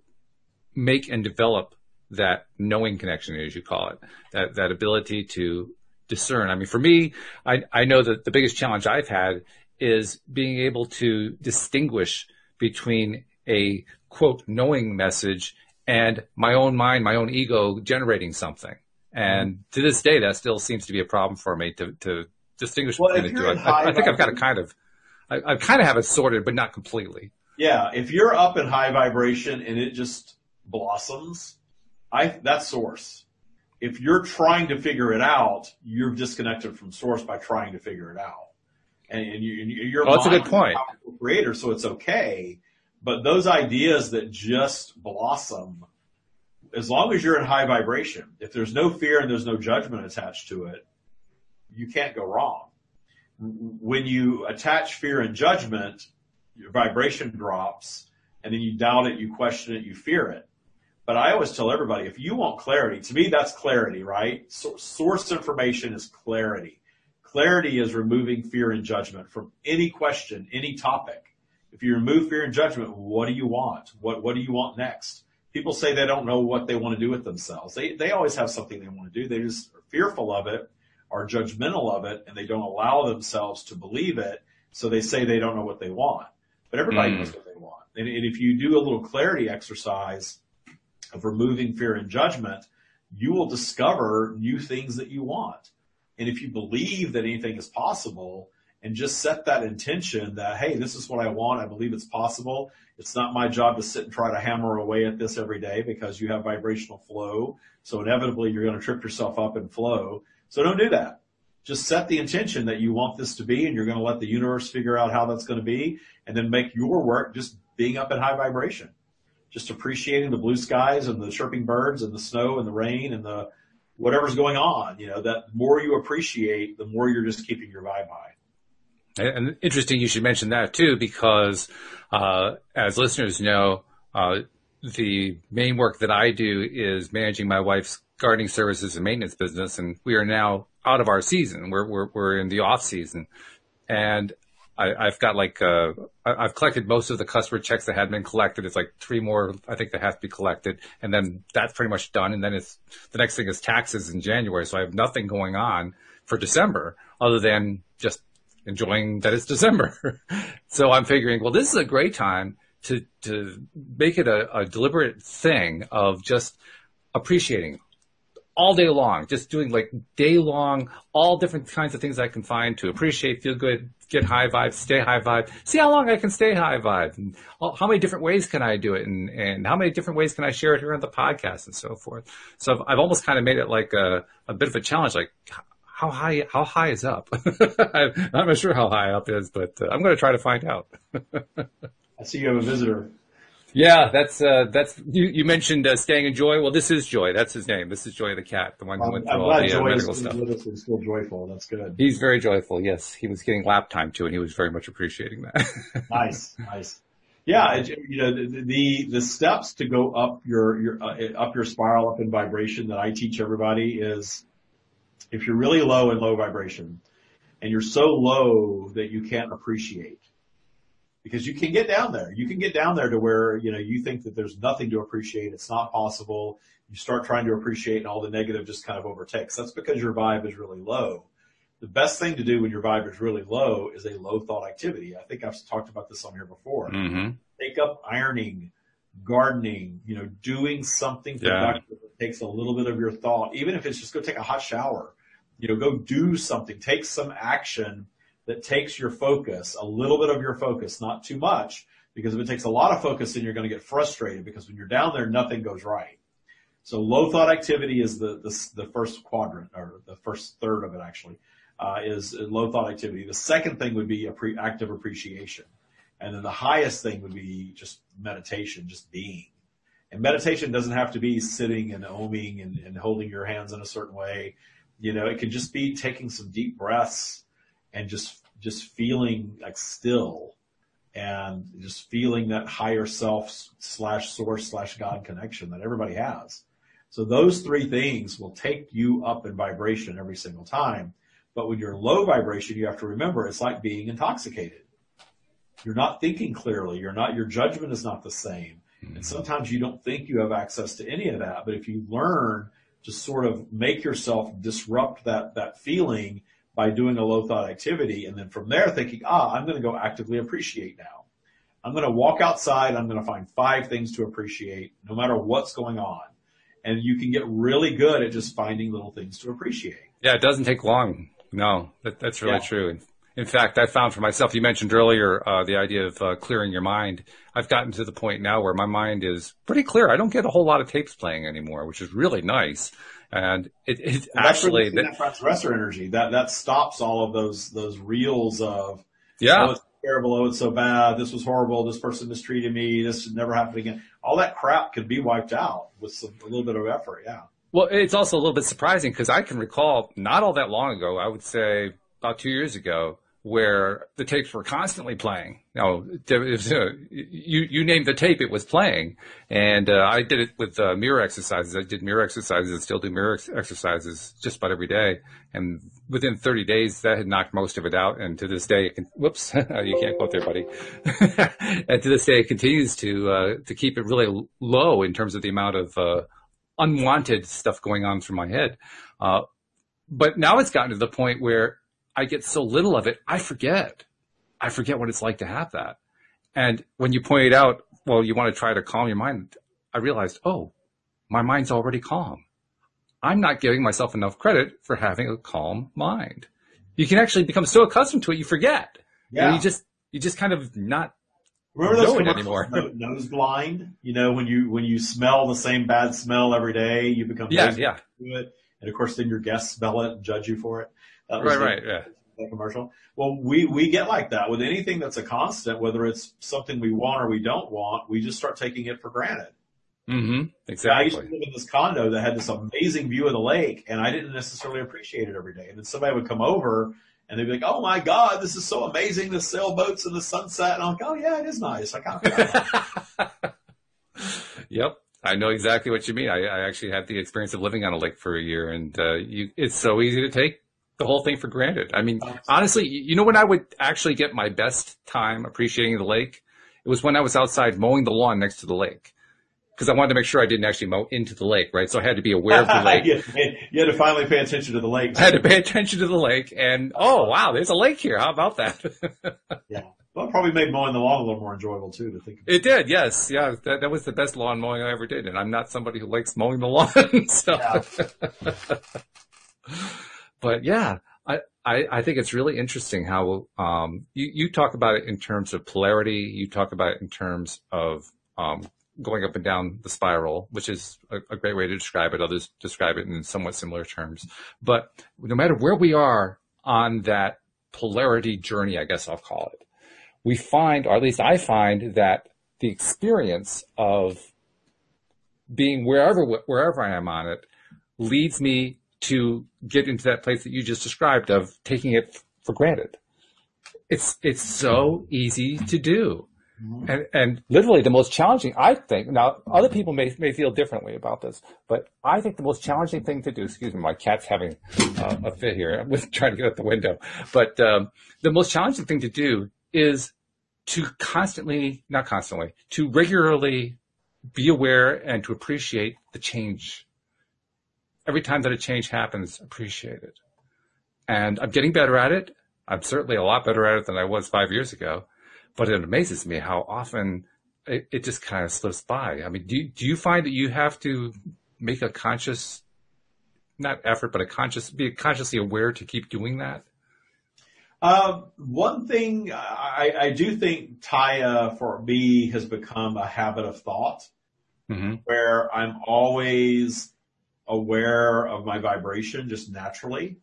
make and develop that knowing connection, as you call it, that, that ability to discern. I mean, for me, I, I know that the biggest challenge I've had is being able to distinguish between a, quote, knowing message and my own mind, my own ego generating something. And to this day, that still seems to be a problem for me to, to distinguish between the two. I, I think I've got a kind of I, I kind of have it sorted, but not completely. Yeah. If you're up in high vibration and it just blossoms, I, that's source. If you're trying to figure it out, you're disconnected from source by trying to figure it out. And, and you, you're oh, that's a good point. A creator, so it's okay. But those ideas that just blossom, as long as you're in high vibration, if there's no fear and there's no judgment attached to it, you can't go wrong. When you attach fear and judgment, your vibration drops, and then you doubt it, you question it, you fear it. But I always tell everybody, if you want clarity, to me that's clarity, right? So, source information is clarity. Clarity is removing fear and judgment from any question, any topic. If you remove fear and judgment, what do you want? What What do you want next? People say they don't know what they want to do with themselves. They They always have something they want to do. They just are fearful of it, are judgmental of it, and they don't allow themselves to believe it, so they say they don't know what they want. But everybody mm. knows what they want. And, and if you do a little clarity exercise of removing fear and judgment, you will discover new things that you want. And if you believe that anything is possible and just set that intention that, hey, this is what I want, I believe it's possible, it's not my job to sit and try to hammer away at this every day because you have vibrational flow, so inevitably you're going to trip yourself up in flow. So don't do that. Just set the intention that you want this to be, and you're going to let the universe figure out how that's going to be, and then make your work just being up in high vibration, just appreciating the blue skies and the chirping birds and the snow and the rain and the whatever's going on. You know, that more you appreciate, the more you're just keeping your vibe high. And interesting you should mention that too, because uh, as listeners know, uh, the main work that I do is managing my wife's gardening services and maintenance business, and we are now out of our season. We're we're, we're in the off season, and I, I've got like uh, I've collected most of the customer checks that had been collected. It's like three more I think that have to be collected, and then that's pretty much done. And then it's the next thing is taxes in January, so I have nothing going on for December other than just enjoying that it's December. So I'm figuring, well, this is a great time to to make it a, a deliberate thing of just appreciating. All day long, just doing like day long, all different kinds of things I can find to appreciate, feel good, get high vibe, stay high vibe, see how long I can stay high vibe, and how many different ways can I do it, and, and how many different ways can I share it here on the podcast and so forth. So I've, I've almost kind of made it like a, a bit of a challenge, like how high, how high is up? I'm not sure how high up is, but uh, I'm going to try to find out. I see you have a visitor. Yeah, that's, uh, that's, you, you mentioned, uh, staying in joy. Well, this is Joy. That's his name. This is Joy the cat, the one who went I'm through all the uh, medical stuff. He's still joyful. That's good. He's very joyful. Yes. He was getting lap time too, and he was very much appreciating that. Nice. Nice. Yeah. It, you know, the, the, the steps to go up your, your, uh, up your spiral, up in vibration that I teach everybody is if you're really low in low vibration and you're so low that you can't appreciate, because you can get down there. You can get down there to where, you know, you think that there's nothing to appreciate. It's not possible. You start trying to appreciate and all the negative just kind of overtakes. That's because your vibe is really low. The best thing to do when your vibe is really low is a low thought activity. I think I've talked about this on here before. Mm-hmm. Take up ironing, gardening, you know, doing something productive yeah. that takes a little bit of your thought. Even if it's just go take a hot shower, you know, go do something, take some action that takes your focus, a little bit of your focus, not too much, because if it takes a lot of focus, then you're going to get frustrated because when you're down there, nothing goes right. So low thought activity is the, the, the first quadrant or the first third of it actually, uh, is low thought activity. The second thing would be a pre active appreciation. And then the highest thing would be just meditation, just being. And meditation doesn't have to be sitting and oming and, and holding your hands in a certain way. You know, it could just be taking some deep breaths and just just feeling like still and just feeling that higher self slash source slash God connection that everybody has. So those three things will take you up in vibration every single time. But when you're low vibration, you have to remember it's like being intoxicated. You're not thinking clearly. You're not, your judgment is not the same. And sometimes you don't think you have access to any of that. But if you learn to sort of make yourself disrupt that, that feeling by doing a low thought activity, and then from there thinking, ah, I'm going to go actively appreciate now. I'm going to walk outside. I'm going to find five things to appreciate no matter what's going on. And you can get really good at just finding little things to appreciate. Yeah. It doesn't take long. No, that, that's really yeah. true. In fact, I found for myself, you mentioned earlier uh, the idea of uh, clearing your mind. I've gotten to the point now where my mind is pretty clear. I don't get a whole lot of tapes playing anymore, which is really nice. And it, it well, actually that, that Source Energy that that stops all of those those reels of yeah, oh, it's terrible, oh, it's so bad, this was horrible, this person mistreated me, this should never happen again. All that crap can be wiped out with some, a little bit of effort. Yeah. Well, it's also a little bit surprising because I can recall not all that long ago, I would say about two years ago, where the tapes were constantly playing. Now, you you named the tape, it was playing. And uh, I did it with uh, mirror exercises. I did mirror exercises and still do mirror ex- exercises just about every day. And within thirty days, that had knocked most of it out. And to this day, it can, whoops, you can't go up there, buddy. And to this day, it continues to uh, to keep it really low in terms of the amount of uh, unwanted stuff going on through my head. Uh, but now it's gotten to the point where I get so little of it, I forget. I forget what it's like to have that. And when you pointed out, well, you want to try to calm your mind, I realized, oh, my mind's already calm. I'm not giving myself enough credit for having a calm mind. You can actually become so accustomed to it, you forget. Yeah. And you just, you just kind of not know it anymore. Nose blind, you know, when you, when you smell the same bad smell every day, you become yeah, nose blind yeah. to it. And of course, then your guests smell it and judge you for it. That right, the, right, yeah. That commercial. Well, we, we get like that with anything that's a constant, whether it's something we want or we don't want, we just start taking it for granted. Mm-hmm. Exactly. I used to live in this condo that had this amazing view of the lake, and I didn't necessarily appreciate it every day. And then somebody would come over, and they'd be like, oh, my God, this is so amazing, the sailboats and the sunset. And I'm like, oh, yeah, it is nice. I kind of Yep. I know exactly what you mean. I, I actually had the experience of living on a lake for a year, and uh, you, it's so easy to take the whole thing for granted. I mean, honestly, you know when I would actually get my best time appreciating the lake? It was when I was outside mowing the lawn next to the lake because I wanted to make sure I didn't actually mow into the lake, right? So I had to be aware of the lake. You had to finally pay attention to the lake. I had to pay attention to the lake, and, oh, wow, there's a lake here. How about that? Yeah. Well, it probably made mowing the lawn a little more enjoyable, too, to think about. It did, yes. Yeah, that, that was the best lawn mowing I ever did, and I'm not somebody who likes mowing the lawn. So. Yeah. But yeah, I, I, I think it's really interesting how, um, you, you talk about it in terms of polarity. You talk about it in terms of, um, going up and down the spiral, which is a, a great way to describe it. Others describe it in somewhat similar terms, but no matter where we are on that polarity journey, I guess I'll call it, we find, or at least I find that the experience of being wherever, wherever I am on it leads me to get into that place that you just described of taking it for granted. It's, it's so easy to do. And, and literally the most challenging, I think, now other people may, may feel differently about this, but I think the most challenging thing to do, excuse me, my cat's having uh, a fit here. I'm trying to get out the window, but um, the most challenging thing to do is to constantly, not constantly, to regularly be aware and to appreciate the change. Every time that a change happens, appreciate it. And I'm getting better at it. I'm certainly a lot better at it than I was five years ago, but it amazes me how often it, it just kind of slips by. I mean, do, do you find that you have to make a conscious, not effort, but a conscious, be consciously aware to keep doing that? Uh, one thing I, I do think, Taya, for me, has become a habit of thought, mm-hmm. where I'm always aware of my vibration just naturally.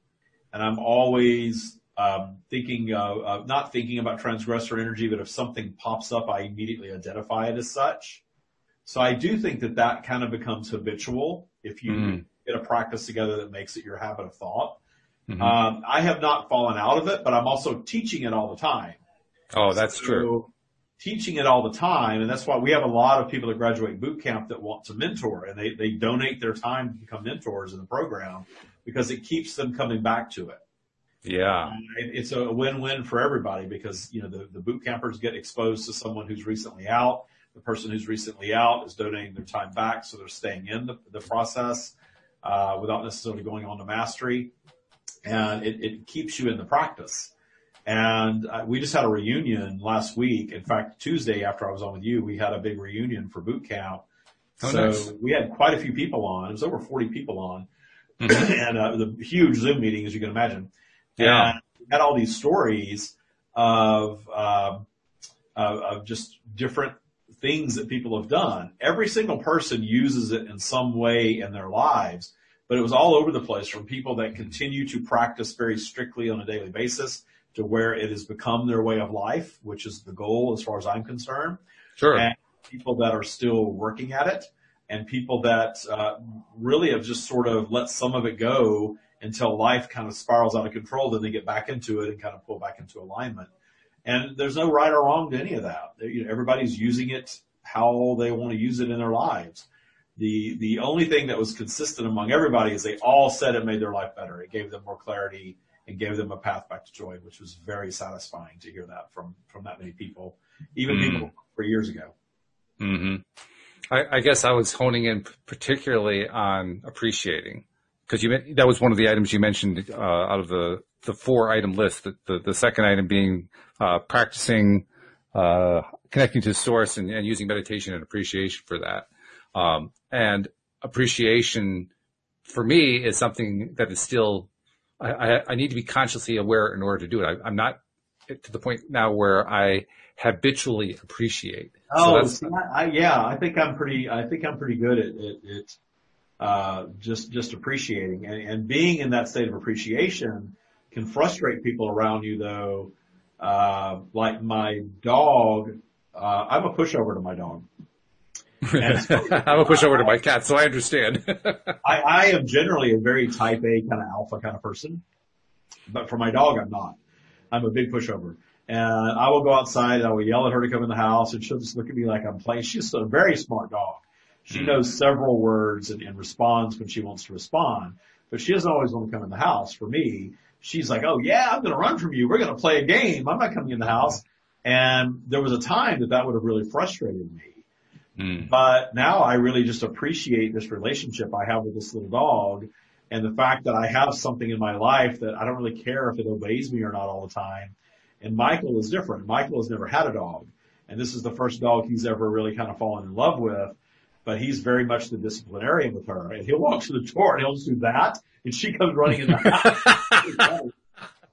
And I'm always um, thinking, uh, uh, not thinking about transgressor energy, but if something pops up, I immediately identify it as such. So I do think that that kind of becomes habitual if you mm. get a practice together that makes it your habit of thought. Mm-hmm. Um, I have not fallen out of it, but I'm also teaching it all the time. Oh, that's so, true. Teaching it all the time. And that's why we have a lot of people that graduate boot camp that want to mentor, and they, they donate their time to become mentors in the program because it keeps them coming back to it. Yeah. And it's a win-win for everybody because, you know, the, the boot campers get exposed to someone who's recently out. The person who's recently out is donating their time back. So they're staying in the, the process, uh, without necessarily going on to mastery. And it, it keeps you in the practice. And uh, we just had a reunion last week. In fact, Tuesday after I was on with you, we had a big reunion for boot camp. Oh, so nice. We had quite a few people on. It was over forty people on. Mm-hmm. And uh, the huge Zoom meeting, as you can imagine. Yeah. And we had all these stories of, uh, of, of just different things that people have done. Every single person uses it in some way in their lives. But it was all over the place, from people that continue to practice very strictly on a daily basis to where it has become their way of life, which is the goal as far as I'm concerned. Sure. And people that are still working at it, and people that uh, really have just sort of let some of it go until life kind of spirals out of control. Then they get back into it and kind of pull back into alignment. And there's no right or wrong to any of that. You know, everybody's using it how they want to use it in their lives. The the only thing that was consistent among everybody is they all said it made their life better. It gave them more clarity and gave them a path back to joy, which was very satisfying to hear that from, from that many people, even mm. people three years ago. Mm-hmm. I, I guess I was honing in particularly on appreciating, because you that was one of the items you mentioned uh, out of the, the four-item list, the, the, the second item being uh, practicing, uh, connecting to source and, and using meditation and appreciation for that. Um, and appreciation for me is something that is still, I, I, I need to be consciously aware in order to do it. I, I'm not to the point now where I habitually appreciate. Oh, so see, I, I, yeah, I think I'm pretty, I think I'm pretty good at it, it uh, just, just appreciating and, and being in that state of appreciation can frustrate people around you though. Uh, like my dog, uh, I'm a pushover to my dog. So, I'm a pushover to my cat, so I understand. I, I am generally a very type A kind of alpha kind of person, but for my dog, I'm not. I'm a big pushover, and I will go outside and I will yell at her to come in the house, and she'll just look at me like I'm playing. She's a very smart dog. She mm. knows several words and, and responds when she wants to respond, but she doesn't always want to come in the house. For me, she's like, "Oh yeah, I'm going to run from you. We're going to play a game. I'm not coming in the house." And there was a time that that would have really frustrated me. Mm. But now I really just appreciate this relationship I have with this little dog, and the fact that I have something in my life that I don't really care if it obeys me or not all the time. And Michael is different. Michael has never had a dog, and this is the first dog he's ever really kind of fallen in love with, but he's very much the disciplinarian with her. And he'll walk to the door and he'll just do that, and she comes running in the house.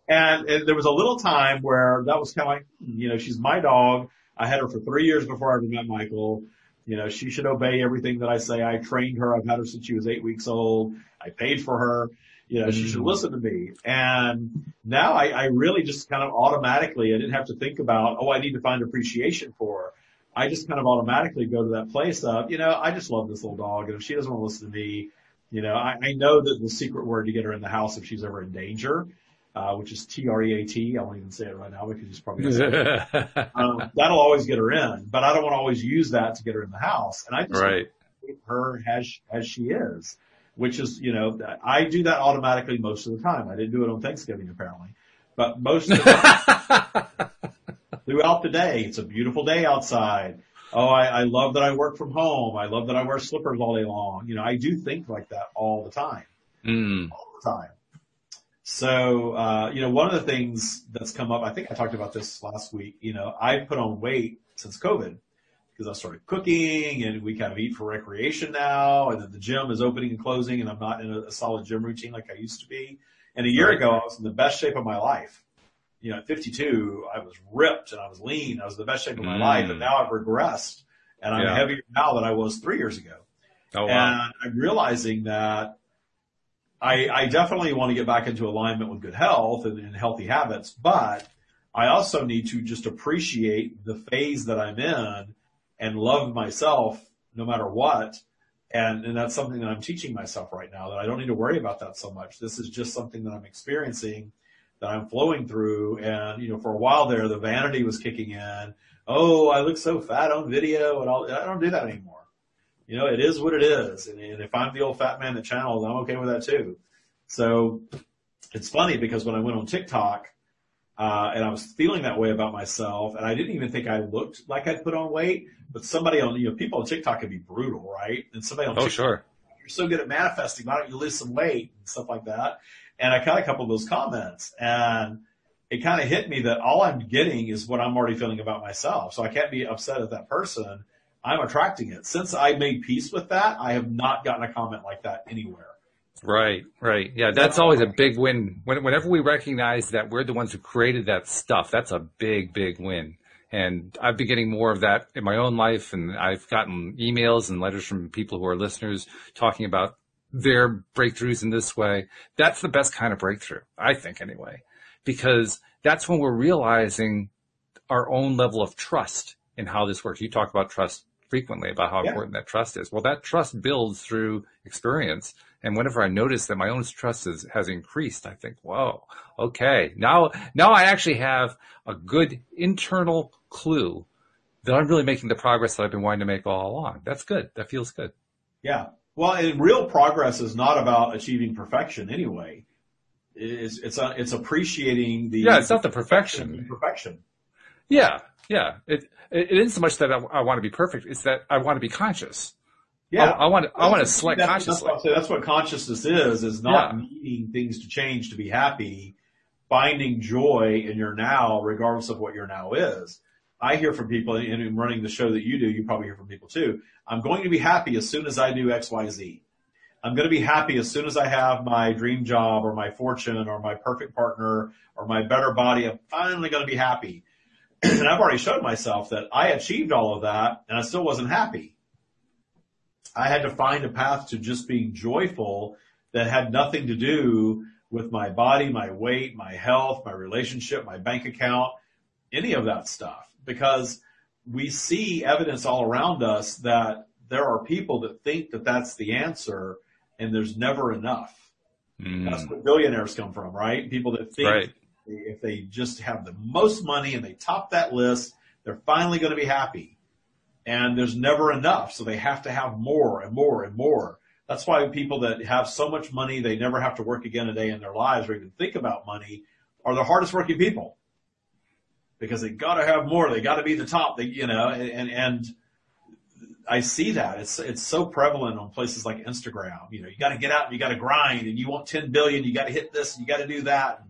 and, and there was a little time where that was kind of like, you know, she's my dog. I had her for three years before I ever met Michael. You know, she should obey everything that I say. I trained her. I've had her since she was eight weeks old. I paid for her. You know, mm-hmm. she should listen to me. And now I, I really just kind of automatically, I didn't have to think about, oh, I need to find appreciation for her. I just kind of automatically go to that place of, you know, I just love this little dog. And if she doesn't want to listen to me, you know, I, I know that the secret word to get her in the house if she's ever in danger, uh, which is T R E A T. I won't even say it right now because she's probably going to say it. Um, that'll always get her in, but I don't want to always use that to get her in the house. And I just right. keep her as, as she is, which is, you know, I do that automatically most of the time. I didn't do it on Thanksgiving apparently, but most of the time throughout the day. It's a beautiful day outside. Oh, I, I love that I work from home. I love that I wear slippers all day long. You know, I do think like that all the time, mm. all the time. So, uh, you know, one of the things that's come up, I think I talked about this last week, you know, I put on weight since COVID because I started cooking and we kind of eat for recreation now, and then the gym is opening and closing, and I'm not in a, a solid gym routine like I used to be. And a year ago, I was in the best shape of my life. You know, at fifty-two, I was ripped and I was lean. I was in the best shape of my mm. life, and now I've regressed, and I'm yeah. heavier now than I was three years ago. Oh, wow. And I'm realizing that I, I definitely want to get back into alignment with good health and, and healthy habits, but I also need to just appreciate the phase that I'm in and love myself no matter what. And, and that's something that I'm teaching myself right now, that I don't need to worry about that so much. This is just something that I'm experiencing, that I'm flowing through. And, you know, for a while there, the vanity was kicking in. Oh, I look so fat on video, and I'll, I don't do that anymore. You know, it is what it is. And, and if I'm the old fat man that channels, I'm okay with that too. So it's funny because when I went on TikTok, uh, and I was feeling that way about myself, and I didn't even think I looked like I'd put on weight, but somebody on, you know, people on TikTok can be brutal, right? And somebody on oh, TikTok, sure. you're so good at manifesting, why don't you lose some weight and stuff like that? And I caught a couple of those comments, and it kind of hit me that all I'm getting is what I'm already feeling about myself. So I can't be upset at that person. I'm attracting it. Since I made peace with that, I have not gotten a comment like that anywhere. Right, right. Yeah, that's always a big win. When, whenever we recognize that we're the ones who created that stuff, that's a big, big win. And I've been getting more of that in my own life, and I've gotten emails and letters from people who are listeners talking about their breakthroughs in this way. That's the best kind of breakthrough, I think, anyway, because that's when we're realizing our own level of trust in how this works. You talk about trust frequently, about how yeah. important that trust is. Well, that trust builds through experience. And whenever I notice that my own trust is, has increased, I think, whoa, okay. Now, now I actually have a good internal clue that I'm really making the progress that I've been wanting to make all along. That's good. That feels good. Yeah. Well, and real progress is not about achieving perfection anyway. It's it's, a, it's appreciating the yeah. It's not the perfection. Perfection. Yeah, yeah. It it isn't so much that I, I want to be perfect. It's that I want to be conscious. Yeah, I, I want to I want to select that's, consciously. That's, that's what consciousness is. Is not yeah. needing things to change to be happy. Finding joy in your now, regardless of what your now is. I hear from people, and in running the show that you do, you probably hear from people too. I'm going to be happy as soon as I do X, Y, Z. I'm going to be happy as soon as I have my dream job or my fortune or my perfect partner or my better body. I'm finally going to be happy. And I've already shown myself that I achieved all of that, and I still wasn't happy. I had to find a path to just being joyful that had nothing to do with my body, my weight, my health, my relationship, my bank account, any of that stuff. Because we see evidence all around us that there are people that think that that's the answer, and there's never enough. Mm. That's where billionaires come from, right? People that think right. if they just have the most money and they top that list, they're finally going to be happy. And there's never enough, so they have to have more and more and more. That's why people that have so much money, they never have to work again a day in their lives or even think about money, are the hardest working people. Because they got to have more. They got to be the top. They, you know, and, and I see that. It's it's so prevalent on places like Instagram. You know, you got to get out and you got to grind, and you want ten billion. You got to hit this and you got to do that.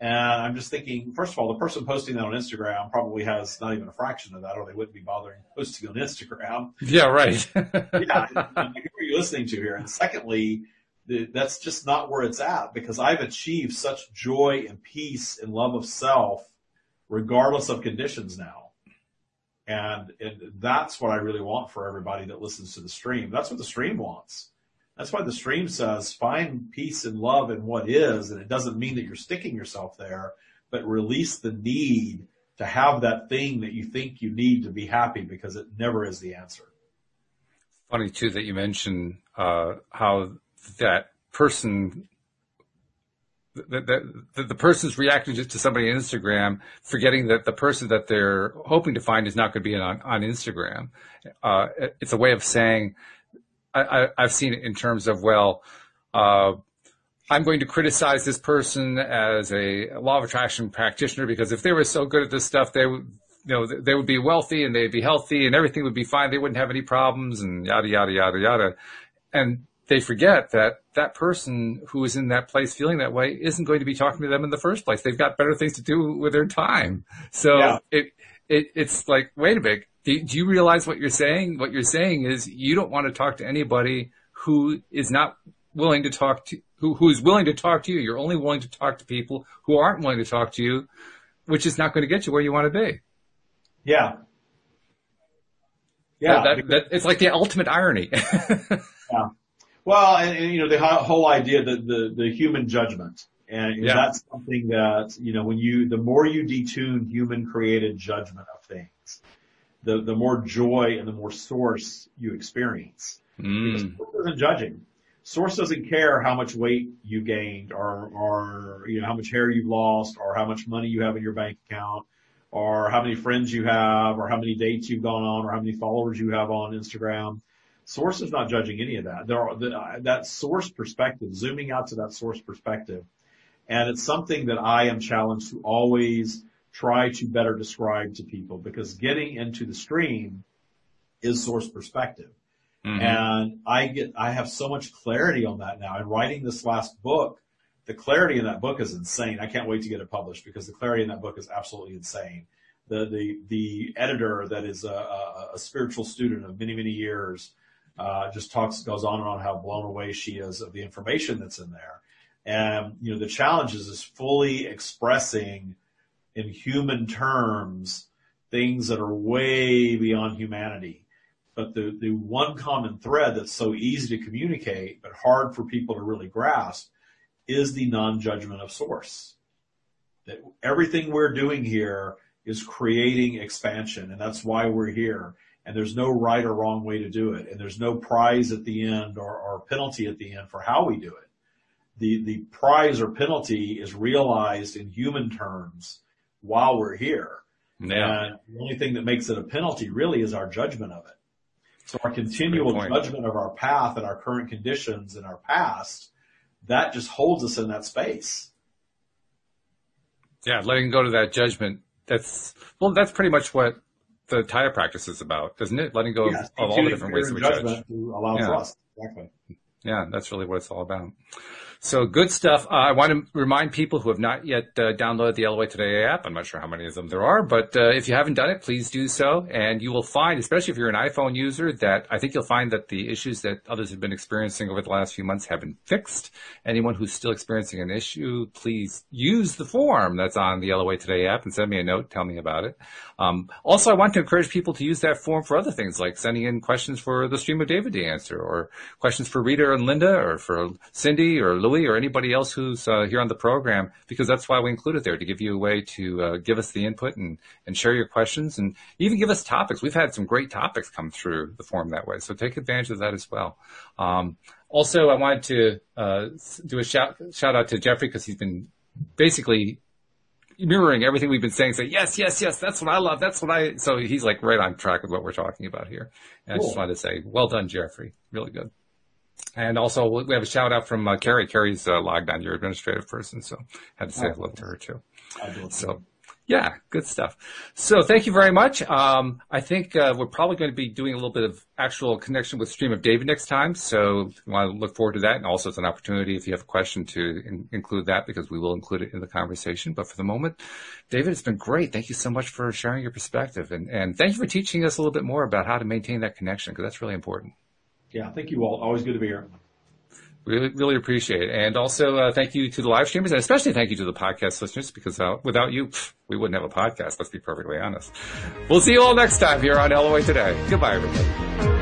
And, and I'm just thinking, first of all, the person posting that on Instagram probably has not even a fraction of that, or they wouldn't be bothering posting on Instagram. Yeah, right. yeah. Who are you listening to here? And secondly, the, that's just not where it's at, because I've achieved such joy and peace and love of self regardless of conditions now. And, and that's what I really want for everybody that listens to the stream. That's what the stream wants. That's why the stream says find peace and love in what is. And it doesn't mean that you're sticking yourself there, but release the need to have that thing that you think you need to be happy, because it never is the answer. Funny too that you mentioned uh, how that person That, that, that the person's reacting to somebody on Instagram, forgetting that the person that they're hoping to find is not going to be on, on Instagram. Uh, it's a way of saying, I, I, I've seen it in terms of, well, uh, I'm going to criticize this person as a law of attraction practitioner, because if they were so good at this stuff, they you know, they would be wealthy and they'd be healthy and everything would be fine. They wouldn't have any problems and yada, yada, yada, yada. And they forget that that person who is in that place feeling that way isn't going to be talking to them in the first place. They've got better things to do with their time. So yeah. it, it it's like, wait a minute. Do, do you realize what you're saying? What you're saying is you don't want to talk to anybody who is not willing to talk to, who, who is willing to talk to you. You're only willing to talk to people who aren't willing to talk to you, which is not going to get you where you want to be. Yeah. Yeah. That, that, that, it's like the ultimate irony. Yeah. Well, and, and, you know, the whole idea, the, the, the human judgment. And yeah. that's something that, you know, when you, the more you detune human created judgment of things, the, the more joy and the more source you experience. Mm. Because source isn't judging. Source doesn't care how much weight you gained or, or, you know, how much hair you've lost or how much money you have in your bank account or how many friends you have or how many dates you've gone on or how many followers you have on Instagram. Source is not judging any of that. There are, the, uh, that source perspective, zooming out to that source perspective. And it's something that I am challenged to always try to better describe to people, because getting into the stream is source perspective. Mm-hmm. And I get, I have so much clarity on that now. And writing this last book, the clarity in that book is insane. I can't wait to get it published because the clarity in that book is absolutely insane. The, the, the editor that is a, a, a spiritual student of many, many years, Uh, just talks, goes on and on how blown away she is of the information that's in there. And, you know, the challenge is, is fully expressing in human terms things that are way beyond humanity. But the, the one common thread that's so easy to communicate, but hard for people to really grasp, is the non-judgment of source. That everything we're doing here is creating expansion, and that's why we're here. And there's no right or wrong way to do it. And there's no prize at the end or, or penalty at the end for how we do it. The, the prize or penalty is realized in human terms while we're here. Yeah. And the only thing that makes it a penalty really is our judgment of it. So our continual judgment of our path and our current conditions and our past, that just holds us in that space. Yeah, letting go to that judgment. That's, well, that's pretty much what the Taya practice is about, isn't it? Letting go yes, of all the different ways that we judge. Allows yeah. Us. Exactly. Yeah, that's really what it's all about. So good stuff. Uh, I want to remind people who have not yet uh, downloaded the L O A Today app. I'm not sure how many of them there are, but uh, if you haven't done it, please do so. And you will find, especially if you're an iPhone user, that I think you'll find that the issues that others have been experiencing over the last few months have been fixed. Anyone who's still experiencing an issue, please use the form that's on the L O A Today app and send me a note. Tell me about it. Um, also, I want to encourage people to use that form for other things, like sending in questions for the Stream of David to answer, or questions for Rita and Linda, or for Cindy or Louie, or anybody else who's uh, here on the program, because that's why we include it there, to give you a way to uh, give us the input and, and share your questions and even give us topics. We've had some great topics come through the forum that way, so take advantage of that as well. Um, also, I wanted to uh, do a shout, shout out to Jeffrey, because he's been basically mirroring everything we've been saying, say, yes, yes, yes, that's what I love, that's what I... So he's like right on track with what we're talking about here. And cool. I just wanted to say, well done, Jeffrey. Really good. And also, we have a shout out from uh, Carrie. Carrie's uh, logged on, your administrative person, so had to say hello to her too. So, yeah, good stuff. So, thank you very much. Um, I think uh, we're probably going to be doing a little bit of actual connection with Stream of David next time. So, you want to look forward to that. And also, it's an opportunity if you have a question to in- include that, because we will include it in the conversation. But for the moment, David, it's been great. Thank you so much for sharing your perspective, and and thank you for teaching us a little bit more about how to maintain that connection, because that's really important. Yeah, thank you all. Always good to be here. Really, really appreciate it. And also, uh, thank you to the live streamers, and especially thank you to the podcast listeners, because uh, without you, pff, we wouldn't have a podcast. Let's be perfectly honest. We'll see you all next time here on L O A Today. Goodbye, everybody.